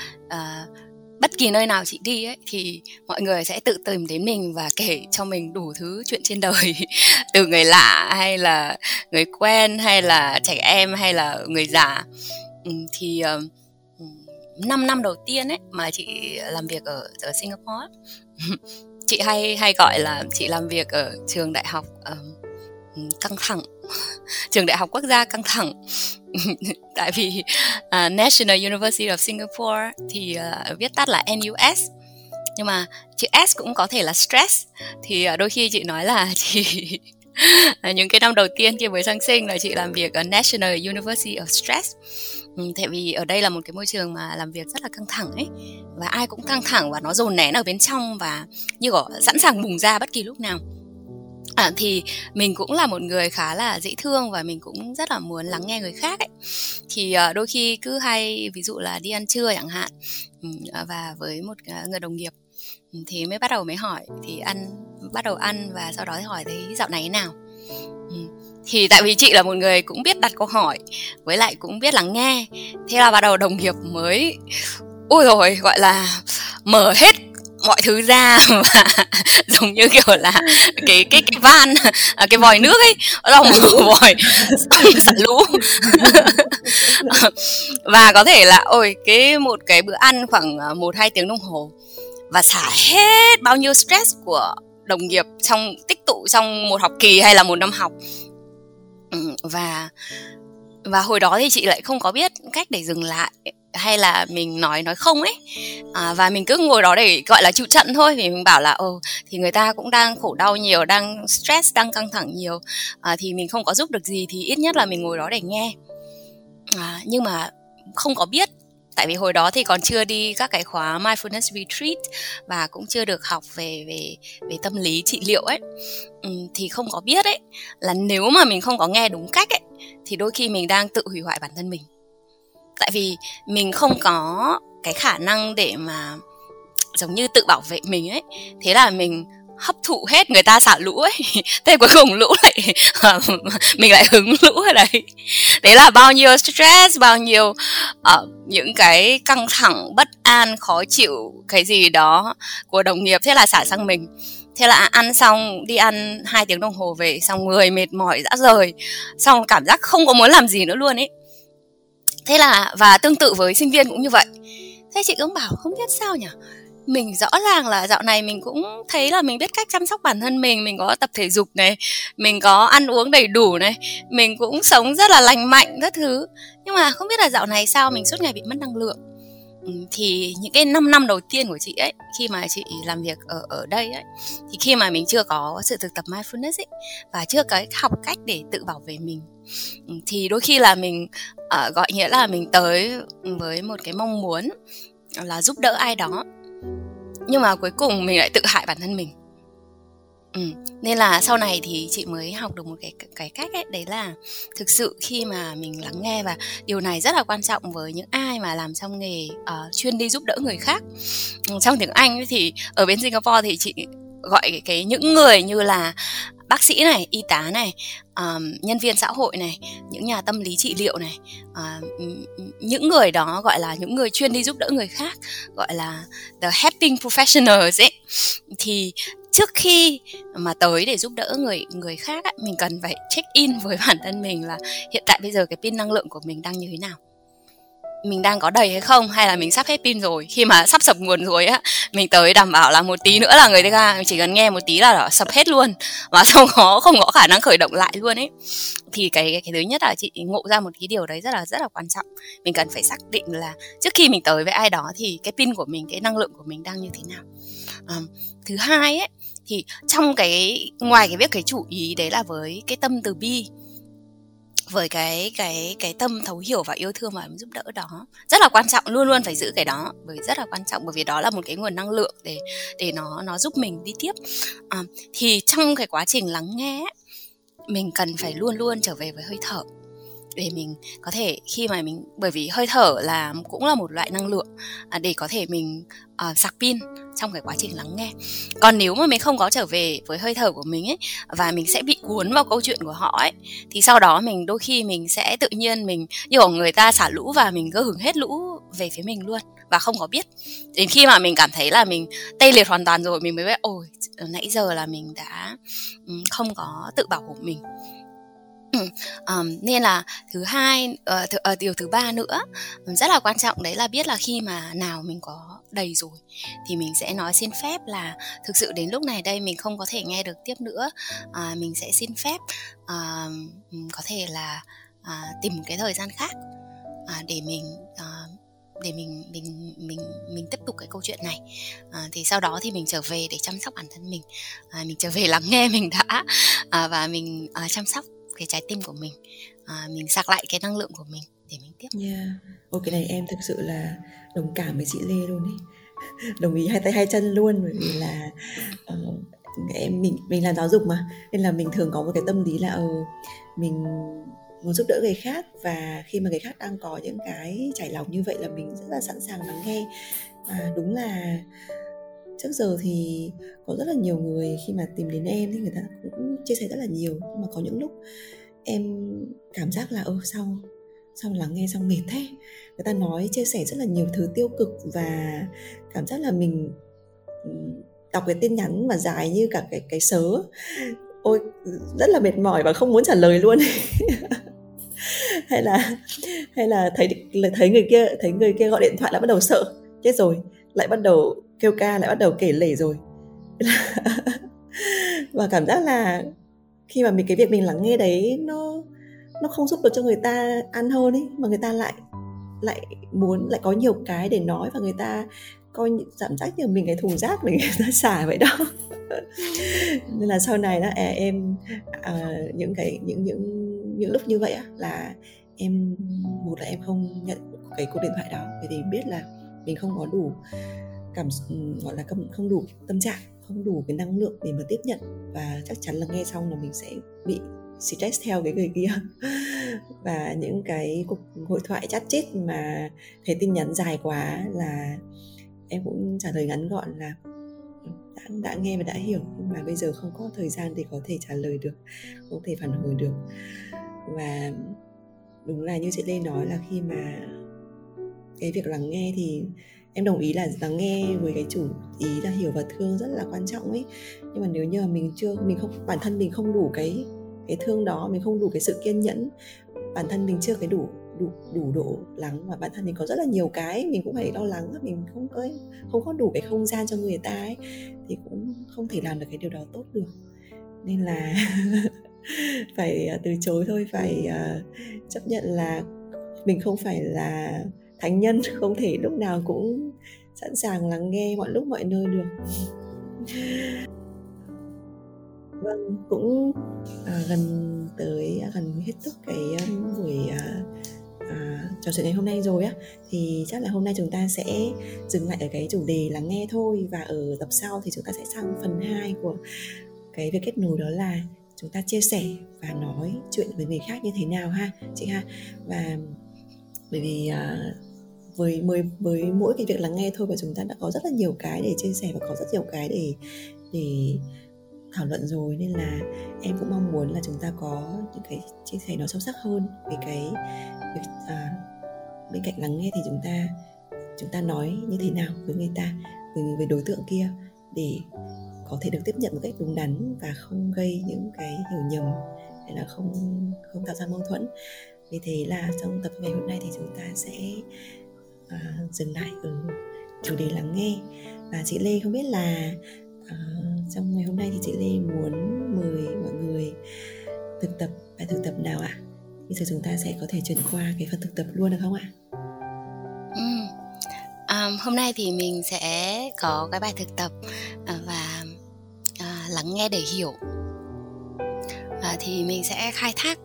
bất kỳ nơi nào chị đi ấy, thì mọi người sẽ tự tìm đến mình và kể cho mình đủ thứ chuyện trên đời, từ người lạ hay là người quen hay là trẻ em hay là người già. Thì 5 năm đầu tiên ấy mà chị làm việc ở Singapore, chị hay gọi là chị làm việc ở trường đại học căng thẳng, trường đại học quốc gia căng thẳng. Tại vì National University of Singapore thì viết tắt là NUS, nhưng mà chữ S cũng có thể là stress. Thì đôi khi chị nói là chị những cái năm đầu tiên khi mới sang Sing là chị làm việc ở National University of Stress. Tại vì ở đây là một cái môi trường mà làm việc rất là căng thẳng ấy, và ai cũng căng thẳng và nó dồn nén ở bên trong và như có sẵn sàng bùng ra bất kỳ lúc nào. Thì mình cũng là một người khá là dễ thương và mình cũng rất là muốn lắng nghe người khác ấy. Thì đôi khi cứ hay ví dụ là đi ăn trưa chẳng hạn, và với một người đồng nghiệp, thì mới hỏi thì bắt đầu ăn và sau đó thì hỏi thấy dạo này thế nào. Thì tại vì chị là một người cũng biết đặt câu hỏi với lại cũng biết lắng nghe, thế là bắt đầu đồng nghiệp mới ôi rồi gọi là mở hết mọi thứ ra và giống như kiểu là cái van, cái vòi nước ấy, nó vòi sẵn lũ. Và có thể là một cái bữa ăn khoảng 1-2 tiếng đồng hồ và xả hết bao nhiêu stress của đồng nghiệp trong tích tụ trong một học kỳ hay là một năm học. Và hồi đó thì chị lại không có biết cách để dừng lại hay là mình nói không ấy, và mình cứ ngồi đó để gọi là chịu trận thôi. Vì mình bảo là thì người ta cũng đang khổ đau nhiều, đang stress, đang căng thẳng nhiều, thì mình không có giúp được gì thì ít nhất là mình ngồi đó để nghe. Nhưng mà không có biết, tại vì hồi đó thì còn chưa đi các cái khóa mindfulness retreat và cũng chưa được học về tâm lý trị liệu ấy, thì không có biết ấy là nếu mà mình không có nghe đúng cách ấy thì đôi khi mình đang tự hủy hoại bản thân mình. Tại vì mình không có cái khả năng để mà giống như tự bảo vệ mình ấy, thế là mình hấp thụ hết người ta xả lũ ấy, thế cuối cùng lũ lại mình lại hứng lũ ở đấy. Thế là bao nhiêu stress, bao nhiêu những cái căng thẳng, bất an, khó chịu cái gì đó của đồng nghiệp, thế là xả sang mình. Thế là ăn xong, đi ăn 2 tiếng đồng hồ về, xong người mệt mỏi rã rời, xong cảm giác không có muốn làm gì nữa luôn ấy. Thế là, và tương tự với sinh viên cũng như vậy. Thế chị cũng bảo không biết sao nhỉ, mình rõ ràng là dạo này mình cũng thấy là mình biết cách chăm sóc bản thân mình có tập thể dục này, mình có ăn uống đầy đủ này, mình cũng sống rất là lành mạnh các thứ. Nhưng mà không biết là dạo này sao mình suốt ngày bị mất năng lượng. Thì những cái 5 năm đầu tiên của chị ấy, khi mà chị làm việc ở đây ấy, thì khi mà mình chưa có sự thực tập mindfulness ấy, và chưa có học cách để tự bảo vệ mình, thì đôi khi là mình gọi nghĩa là mình tới với một cái mong muốn là giúp đỡ ai đó, nhưng mà cuối cùng mình lại tự hại bản thân mình. Nên là sau này thì chị mới học được một cái cách ấy, đấy là thực sự khi mà mình lắng nghe, và điều này rất là quan trọng với những ai mà làm trong nghề chuyên đi giúp đỡ người khác. Trong tiếng Anh thì ở bên Singapore thì chị gọi cái những người như là bác sĩ này, y tá này, nhân viên xã hội này, những nhà tâm lý trị liệu này, những người đó gọi là những người chuyên đi giúp đỡ người khác, gọi là the helping professionals ấy. Thì trước khi mà tới để giúp đỡ người khác ấy, mình cần phải check in với bản thân mình là hiện tại bây giờ cái pin năng lượng của mình đang như thế nào. mình đang có đầy hay không, hay là mình sắp hết pin rồi. Khi mà sắp sập nguồn rồi á, mình tới đảm bảo là một tí nữa là người ta chỉ cần nghe một tí là sập hết luôn, và không có khả năng khởi động lại luôn ấy. Thì cái thứ nhất là chị ngộ ra một cái điều đấy rất là quan trọng. Mình cần phải xác định là trước khi mình tới với ai đó thì cái pin của mình, cái năng lượng của mình đang như thế nào. Thứ hai ấy, thì trong ngoài cái việc cái chủ ý đấy là với cái tâm từ bi, với cái tâm thấu hiểu và yêu thương và giúp đỡ đó rất là quan trọng, luôn luôn phải giữ cái đó, bởi rất là quan trọng, bởi vì đó là một cái nguồn năng lượng để nó giúp mình đi tiếp. Thì trong cái quá trình lắng nghe, mình cần phải luôn luôn trở về với hơi thở để mình có thể khi mà mình, bởi vì hơi thở cũng là một loại năng lượng, để có thể mình sạc pin trong cái quá trình lắng nghe. Còn nếu mà mình không có trở về với hơi thở của mình ấy, và mình sẽ bị cuốn vào câu chuyện của họ ấy, thì sau đó mình đôi khi mình sẽ tự nhiên mình như của người ta xả lũ và mình cứ hứng hết lũ về phía mình luôn và không có biết. Đến khi mà mình cảm thấy là mình tê liệt hoàn toàn rồi, mình mới biết ôi nãy giờ là mình đã không có tự bảo hộ mình. Nên là điều thứ ba nữa rất là quan trọng, đấy là biết là khi mà nào mình có đầy rồi thì mình sẽ nói xin phép là thực sự đến lúc này đây mình không có thể nghe được tiếp nữa. Mình sẽ xin phép có thể là tìm một cái thời gian khác để mình tiếp tục cái câu chuyện này. Thì sau đó thì mình trở về để chăm sóc bản thân mình, mình trở về lắng nghe mình đã, và mình chăm sóc cái trái tim của mình, mình sạc lại cái năng lượng của mình để mình tiếp. Ôi cái này em thực sự là đồng cảm với chị Lê luôn ấy, đồng ý hai tay hai chân luôn, bởi vì là mình làm giáo dục mà, nên là mình thường có một cái tâm lý là mình muốn giúp đỡ người khác, và khi mà người khác đang có những cái trải lòng như vậy là mình rất là sẵn sàng lắng nghe. Và đúng là trước giờ thì có rất là nhiều người khi mà tìm đến em thì người ta cũng chia sẻ rất là nhiều, nhưng mà có những lúc em cảm giác là sao lắng nghe xong mệt thế, người ta nói chia sẻ rất là nhiều thứ tiêu cực, và cảm giác là mình đọc cái tin nhắn mà dài như cả cái sớ, ôi rất là mệt mỏi và không muốn trả lời luôn. hay là thấy người kia gọi điện thoại là bắt đầu sợ chết rồi, lại bắt đầu kêu ca, lại bắt đầu kể lể rồi. Và cảm giác là khi mà cái việc mình lắng nghe đấy nó không giúp được cho người ta ăn hơn ấy, mà người ta lại có nhiều cái để nói, và người ta coi cảm giác như mình cái thùng rác để người ta xả vậy đó. Nên là sau này đó em những lúc như vậy á, là em một là em không nhận cái cuộc điện thoại đó, bởi vì biết là mình không có đủ gọi là không đủ tâm trạng, không đủ cái năng lượng để mà tiếp nhận, và chắc chắn là nghe xong là mình sẽ bị stress theo cái người kia. Và những cái cuộc hội thoại chat chít mà thấy tin nhắn dài quá là em cũng trả lời ngắn gọn là đã nghe và đã hiểu, nhưng mà bây giờ không có thời gian để có thể trả lời được, không thể phản hồi được. Và đúng là như chị Lê nói là khi mà cái việc lắng nghe thì em đồng ý là lắng nghe với cái chủ ý là hiểu và thương rất là quan trọng ấy, nhưng mà nếu như mà bản thân mình không đủ cái thương đó, mình không đủ cái sự kiên nhẫn, bản thân mình chưa cái đủ độ lắng, và bản thân mình có rất là nhiều cái mình cũng phải lo lắng, mình không có đủ cái không gian cho người ta ấy, thì cũng không thể làm được cái điều đó tốt được. Nên là phải từ chối thôi, phải chấp nhận là mình không phải là thánh nhân, không thể lúc nào cũng sẵn sàng lắng nghe mọi lúc mọi nơi được. Vâng, cũng gần hết tất cái buổi trò chuyện ngày hôm nay rồi á, thì chắc là hôm nay chúng ta sẽ dừng lại ở cái chủ đề lắng nghe thôi, và ở tập sau thì chúng ta sẽ sang phần 2 của cái việc kết nối, đó là chúng ta chia sẻ và nói chuyện với người khác như thế nào ha chị ha. Và bởi vì với mỗi cái việc lắng nghe thôi mà chúng ta đã có rất là nhiều cái để chia sẻ và có rất nhiều cái để thảo luận rồi, nên là em cũng mong muốn là chúng ta có những cái chia sẻ nó sâu sắc hơn về cái việc, bên cạnh lắng nghe thì chúng ta nói như thế nào với người ta, với đối tượng kia, để có thể được tiếp nhận một cách đúng đắn và không gây những cái hiểu nhầm, hay là không tạo ra mâu thuẫn. Vì thế là trong tập ngày hôm nay thì chúng ta sẽ dừng lại ở chủ đề lắng nghe. Và chị Lê không biết là trong ngày hôm nay thì chị Lê muốn mời mọi người thực tập bài thực tập nào ạ? Bây giờ chúng ta sẽ có thể chuyển qua cái phần thực tập luôn được không ạ? Hôm nay thì mình sẽ có cái bài thực tập và lắng nghe để hiểu. Thì mình sẽ khai thác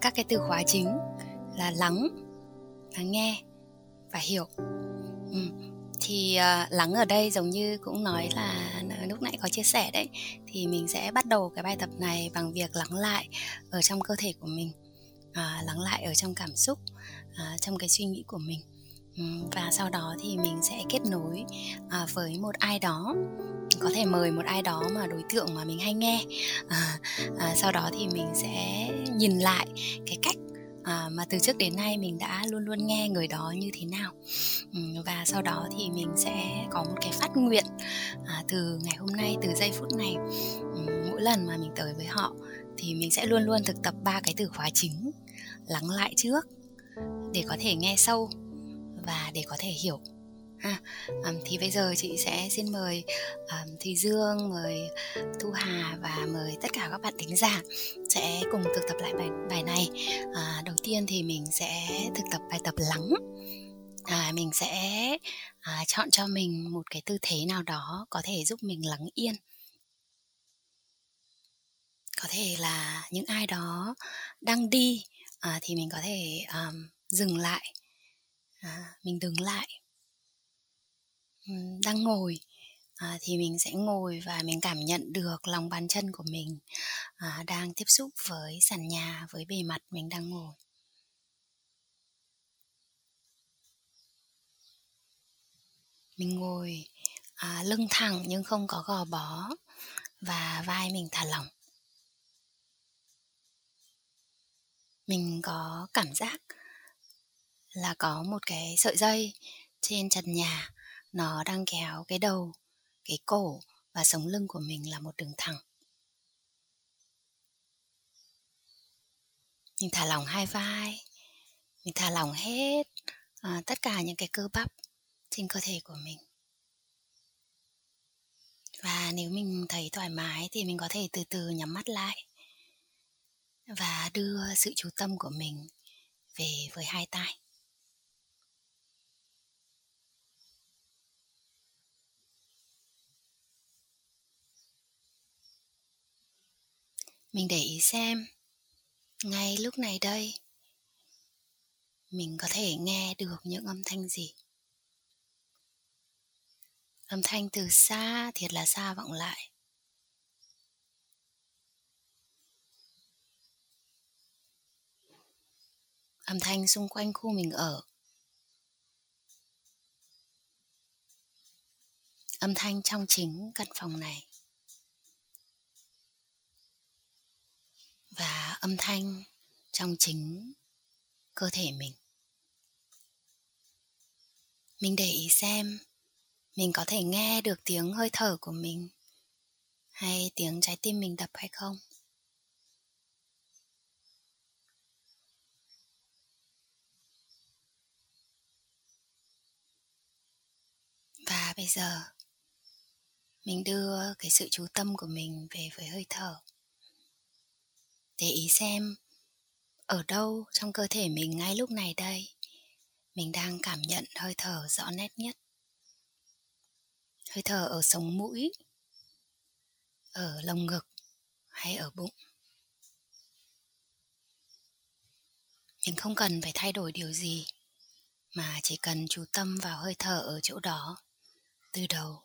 các cái từ khóa chính là lắng nghe và hiểu. Thì lắng ở đây giống như cũng nói là lúc nãy có chia sẻ đấy, thì mình sẽ bắt đầu cái bài tập này bằng việc lắng lại ở trong cơ thể của mình, lắng lại ở trong cảm xúc, trong cái suy nghĩ của mình. Và sau đó thì mình sẽ kết nối với một ai đó, có thể mời một ai đó mà đối tượng mà mình hay nghe. Sau đó thì mình sẽ nhìn lại cái cách mà từ trước đến nay mình đã luôn luôn nghe người đó như thế nào. Và sau đó thì mình sẽ có một cái phát nguyện từ ngày hôm nay, từ giây phút này. Mỗi lần mà mình tới với họ thì mình sẽ luôn luôn thực tập 3 cái từ khóa chính: lắng lại trước để có thể nghe sâu và để có thể hiểu. Thì bây giờ chị sẽ xin mời Thùy Dương, mời Thu Hà và mời tất cả các bạn thính giả sẽ cùng thực tập lại bài này. Đầu tiên thì mình sẽ thực tập bài tập lắng. Mình sẽ chọn cho mình một cái tư thế nào đó có thể giúp mình lắng yên. Có thể là những ai đó đang đi thì mình có thể dừng lại, mình đứng lại. Đang ngồi thì mình sẽ ngồi và mình cảm nhận được lòng bàn chân của mình đang tiếp xúc với sàn nhà, với bề mặt mình đang ngồi. Mình ngồi lưng thẳng nhưng không có gò bó, và vai mình thả lỏng. Mình có cảm giác là có một cái sợi dây trên trần nhà, nó đang kéo cái đầu, cái cổ và sống lưng của mình là một đường thẳng. Mình thả lỏng hai vai, mình thả lỏng hết tất cả những cái cơ bắp trên cơ thể của mình. Và nếu mình thấy thoải mái thì mình có thể từ từ nhắm mắt lại và đưa sự chú tâm của mình về với hai tay. Mình để ý xem, ngay lúc này đây, mình có thể nghe được những âm thanh gì? Âm thanh từ xa, thiệt là xa vọng lại. Âm thanh xung quanh khu mình ở. Âm thanh trong chính căn phòng này. Và âm thanh trong chính cơ thể mình. Mình để ý xem mình có thể nghe được tiếng hơi thở của mình hay tiếng trái tim mình đập hay không. Và bây giờ mình đưa cái sự chú tâm của mình về với hơi thở. Để ý xem ở đâu trong cơ thể mình ngay lúc này đây mình đang cảm nhận hơi thở rõ nét nhất. Hơi thở ở sống mũi, ở lồng ngực hay ở bụng. Mình không cần phải thay đổi điều gì mà chỉ cần chú tâm vào hơi thở ở chỗ đó từ đầu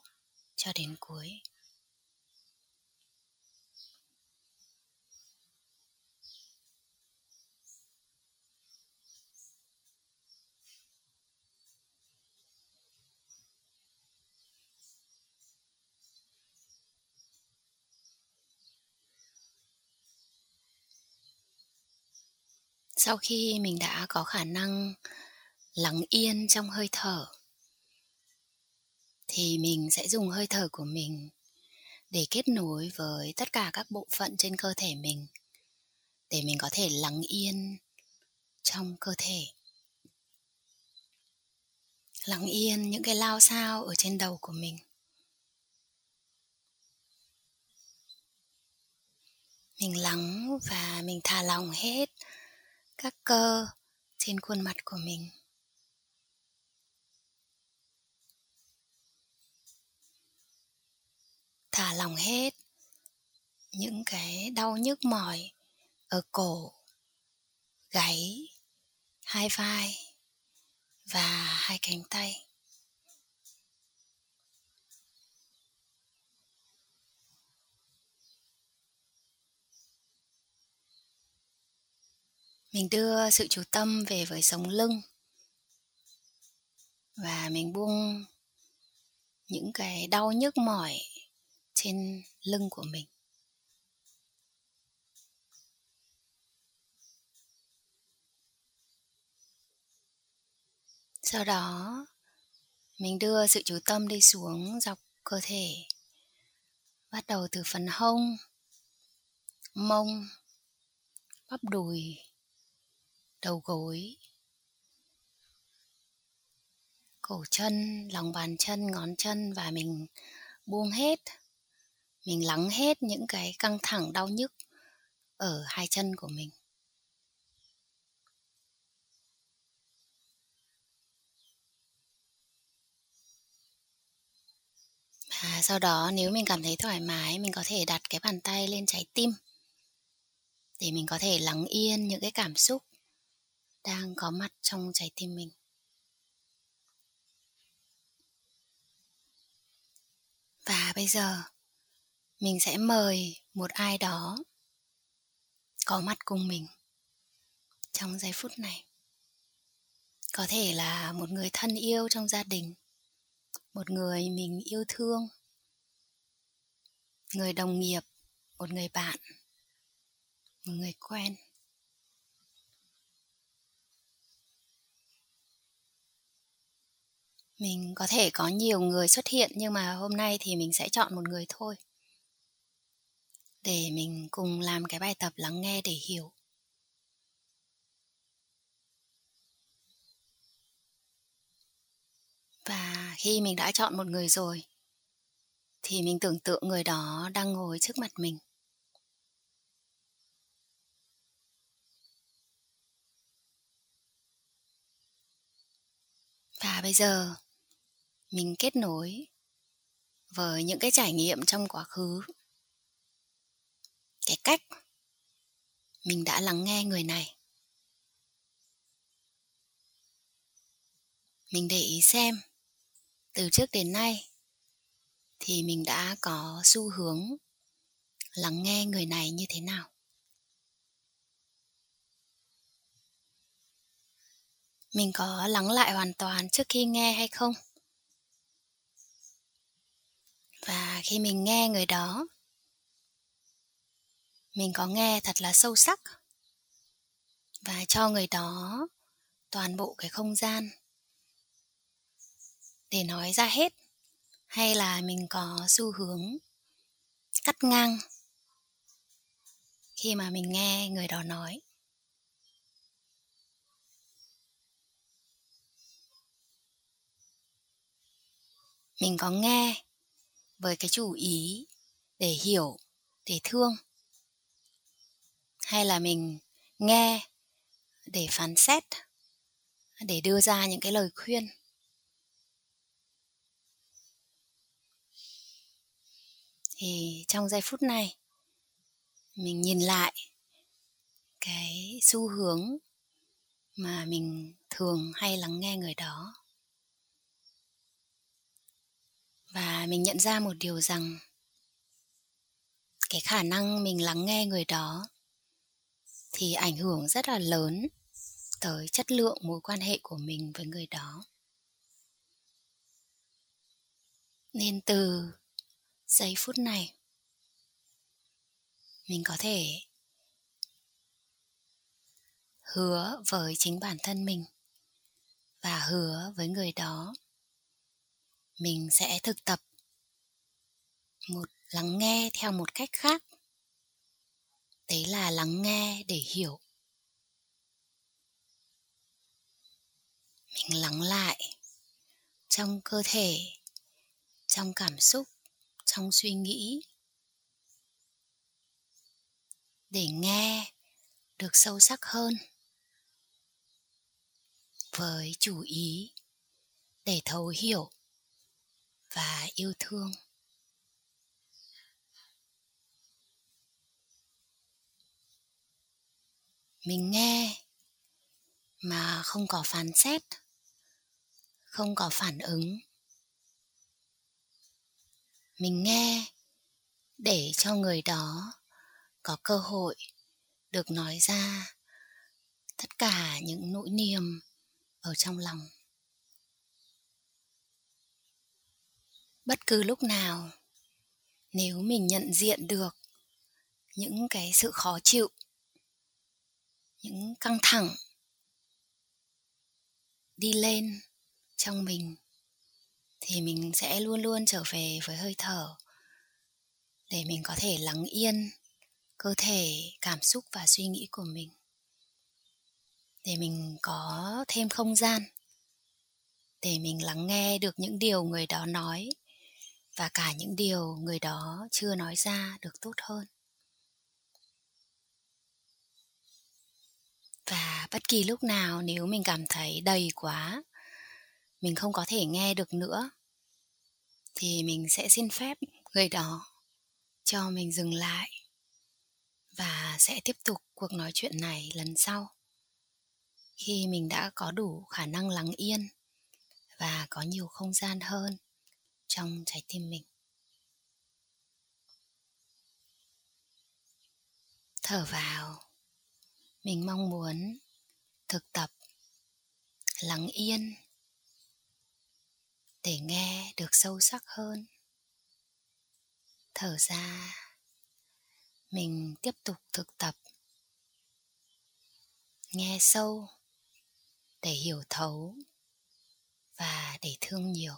cho đến cuối. Sau khi mình đã có khả năng lắng yên trong hơi thở thì mình sẽ dùng hơi thở của mình để kết nối với tất cả các bộ phận trên cơ thể mình để mình có thể lắng yên trong cơ thể. Lắng yên những cái lao xao ở trên đầu của mình. Mình lắng và mình thả lỏng hết các cơ trên khuôn mặt của mình. Thả lỏng hết những cái đau nhức mỏi ở cổ, gáy, hai vai và hai cánh tay. Mình đưa sự chú tâm về với sống lưng và mình buông những cái đau nhức mỏi trên lưng của mình. Sau đó, mình đưa sự chú tâm đi xuống dọc cơ thể, bắt đầu từ phần hông, mông, bắp đùi, đầu gối, cổ chân, lòng bàn chân, ngón chân và mình buông hết. Mình lắng hết những cái căng thẳng đau nhức ở hai chân của mình. Và sau đó nếu mình cảm thấy thoải mái, mình có thể đặt cái bàn tay lên trái tim để mình có thể lắng yên những cái cảm xúc đang có mặt trong trái tim mình. Và bây giờ mình sẽ mời một ai đó có mặt cùng mình trong giây phút này. Có thể là một người thân yêu trong gia đình, một người mình yêu thương, người đồng nghiệp, một người bạn, một người quen. Mình có thể có nhiều người xuất hiện nhưng mà hôm nay thì mình sẽ chọn một người thôi, để mình cùng làm cái bài tập lắng nghe để hiểu. Và khi mình đã chọn một người rồi, thì mình tưởng tượng người đó đang ngồi trước mặt mình. Và bây giờ, mình kết nối với những cái trải nghiệm trong quá khứ. Cái cách mình đã lắng nghe người này. Mình để ý xem từ trước đến nay thì mình đã có xu hướng lắng nghe người này như thế nào. Mình có lắng lại hoàn toàn trước khi nghe hay không? Và khi mình nghe người đó, mình có nghe thật là sâu sắc và cho người đó toàn bộ cái không gian để nói ra hết, hay là mình có xu hướng cắt ngang khi mà mình nghe người đó nói? Mình có nghe với cái chủ ý để hiểu, để thương, hay là mình nghe để phán xét, để đưa ra những cái lời khuyên? Thì trong giây phút này, mình nhìn lại cái xu hướng mà mình thường hay lắng nghe người đó. Và mình nhận ra một điều rằng cái khả năng mình lắng nghe người đó thì ảnh hưởng rất là lớn tới chất lượng mối quan hệ của mình với người đó. Nên từ giây phút này, mình có thể hứa với chính bản thân mình và hứa với người đó, mình sẽ thực tập một lắng nghe theo một cách khác. Đấy là lắng nghe để hiểu. lắng lại trong cơ thể, trong cảm xúc, trong suy nghĩ, để nghe được sâu sắc hơn với chủ ý để thấu hiểu và yêu thương. Mình nghe mà không có phán xét, không có phản ứng. Mình nghe để cho người đó có cơ hội được nói ra tất cả những nỗi niềm ở trong lòng. Bất cứ lúc nào, nếu mình nhận diện được những cái sự khó chịu, những căng thẳng đi lên trong mình, thì mình sẽ luôn luôn trở về với hơi thở để mình có thể lắng yên cơ thể, cảm xúc và suy nghĩ của mình, để mình có thêm không gian để mình lắng nghe được những điều người đó nói và cả những điều người đó chưa nói ra được tốt hơn. Và bất kỳ lúc nào nếu mình cảm thấy đầy quá, mình không có thể nghe được nữa, thì mình sẽ xin phép người đó cho mình dừng lại và sẽ tiếp tục cuộc nói chuyện này lần sau, khi mình đã có đủ khả năng lắng yên và có nhiều không gian hơn trong trái tim mình. Thở vào, mình mong muốn thực tập lắng yên để nghe được sâu sắc hơn. Thở ra, mình tiếp tục thực tập nghe sâu để hiểu thấu và để thương nhiều.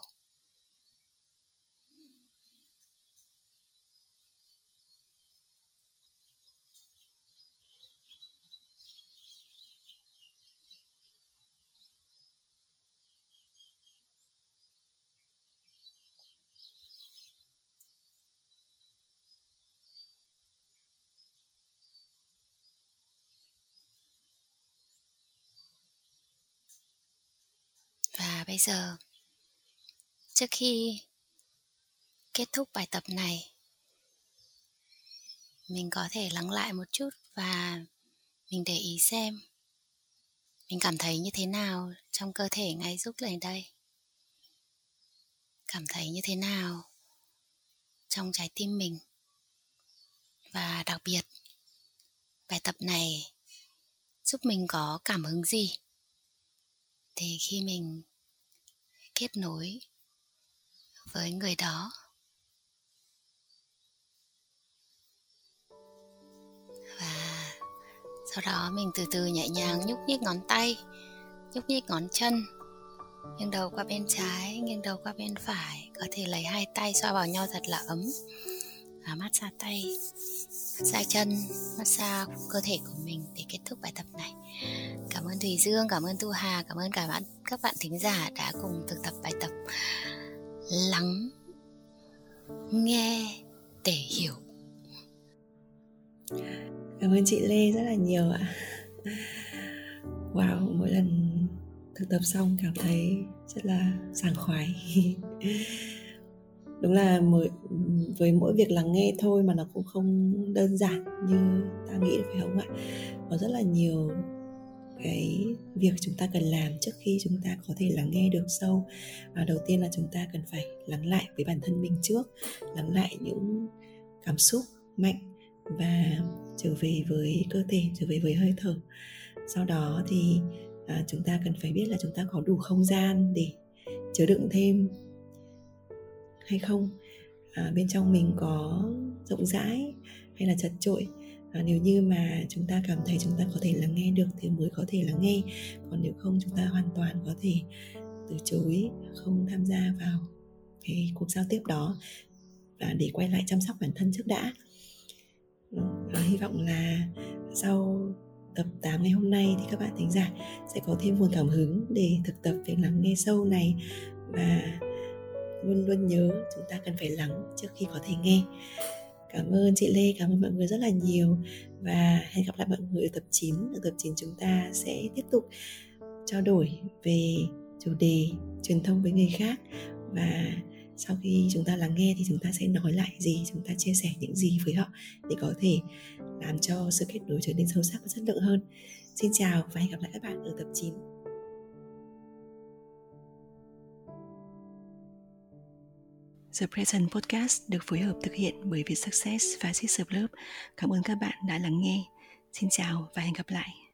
Bây giờ, trước khi kết thúc bài tập này, mình có thể lắng lại một chút và mình để ý xem mình cảm thấy như thế nào trong cơ thể ngay lúc này đây. Cảm thấy như thế nào trong trái tim mình. Và đặc biệt, bài tập này giúp mình có cảm hứng gì thì khi mình kết nối với người đó. Và sau đó mình từ từ nhẹ nhàng nhúc nhích ngón tay, nhúc nhích ngón chân, nghiêng đầu qua bên trái, nghiêng đầu qua bên phải. Có thể lấy hai tay xoa vào nhau thật là ấm và massage tay, massage chân, massage cơ thể của mình để kết thúc bài tập này. Cảm ơn Thùy Dương, cảm ơn Tu Hà, cảm ơn các bạn thính giả đã cùng thực tập bài tập lắng nghe để hiểu. Cảm ơn chị Lê rất là nhiều ạ. Wow, mỗi lần thực tập xong cảm thấy rất là sảng khoái. Đúng là với mỗi việc lắng nghe thôi mà nó cũng không đơn giản như ta nghĩ được, phải không ạ? Có rất là nhiều cái việc chúng ta cần làm trước khi chúng ta có thể lắng nghe được sâu. Và đầu tiên là chúng ta cần phải lắng lại với bản thân mình trước, lắng lại những cảm xúc mạnh và trở về với cơ thể, trở về với hơi thở. Sau đó thì chúng ta cần phải biết là chúng ta có đủ không gian để chứa đựng thêm hay không, bên trong mình có rộng rãi hay là chật chội. Nếu như mà chúng ta cảm thấy chúng ta có thể lắng nghe được thì mới có thể lắng nghe, còn nếu không chúng ta hoàn toàn có thể từ chối, không tham gia vào cái cuộc giao tiếp đó, và để quay lại chăm sóc bản thân trước đã. Hy vọng là sau tập 8 ngày hôm nay thì các bạn thính giả sẽ có thêm nguồn cảm hứng để thực tập về lắng nghe sâu này, và luôn luôn nhớ chúng ta cần phải lắng trước khi có thể nghe. Cảm ơn chị Lê, cảm ơn mọi người rất là nhiều, và hẹn gặp lại mọi người ở tập 9. Ở tập 9 chúng ta sẽ tiếp tục trao đổi về chủ đề truyền thông với người khác, và sau khi chúng ta lắng nghe thì chúng ta sẽ nói lại gì, chúng ta chia sẻ những gì với họ để có thể làm cho sự kết nối trở nên sâu sắc và chất lượng hơn. Xin chào và hẹn gặp lại các bạn ở tập 9. The Present Podcast được phối hợp thực hiện bởi Vietsuccess và Sixer Club. Cảm ơn các bạn đã lắng nghe. Xin chào và hẹn gặp lại.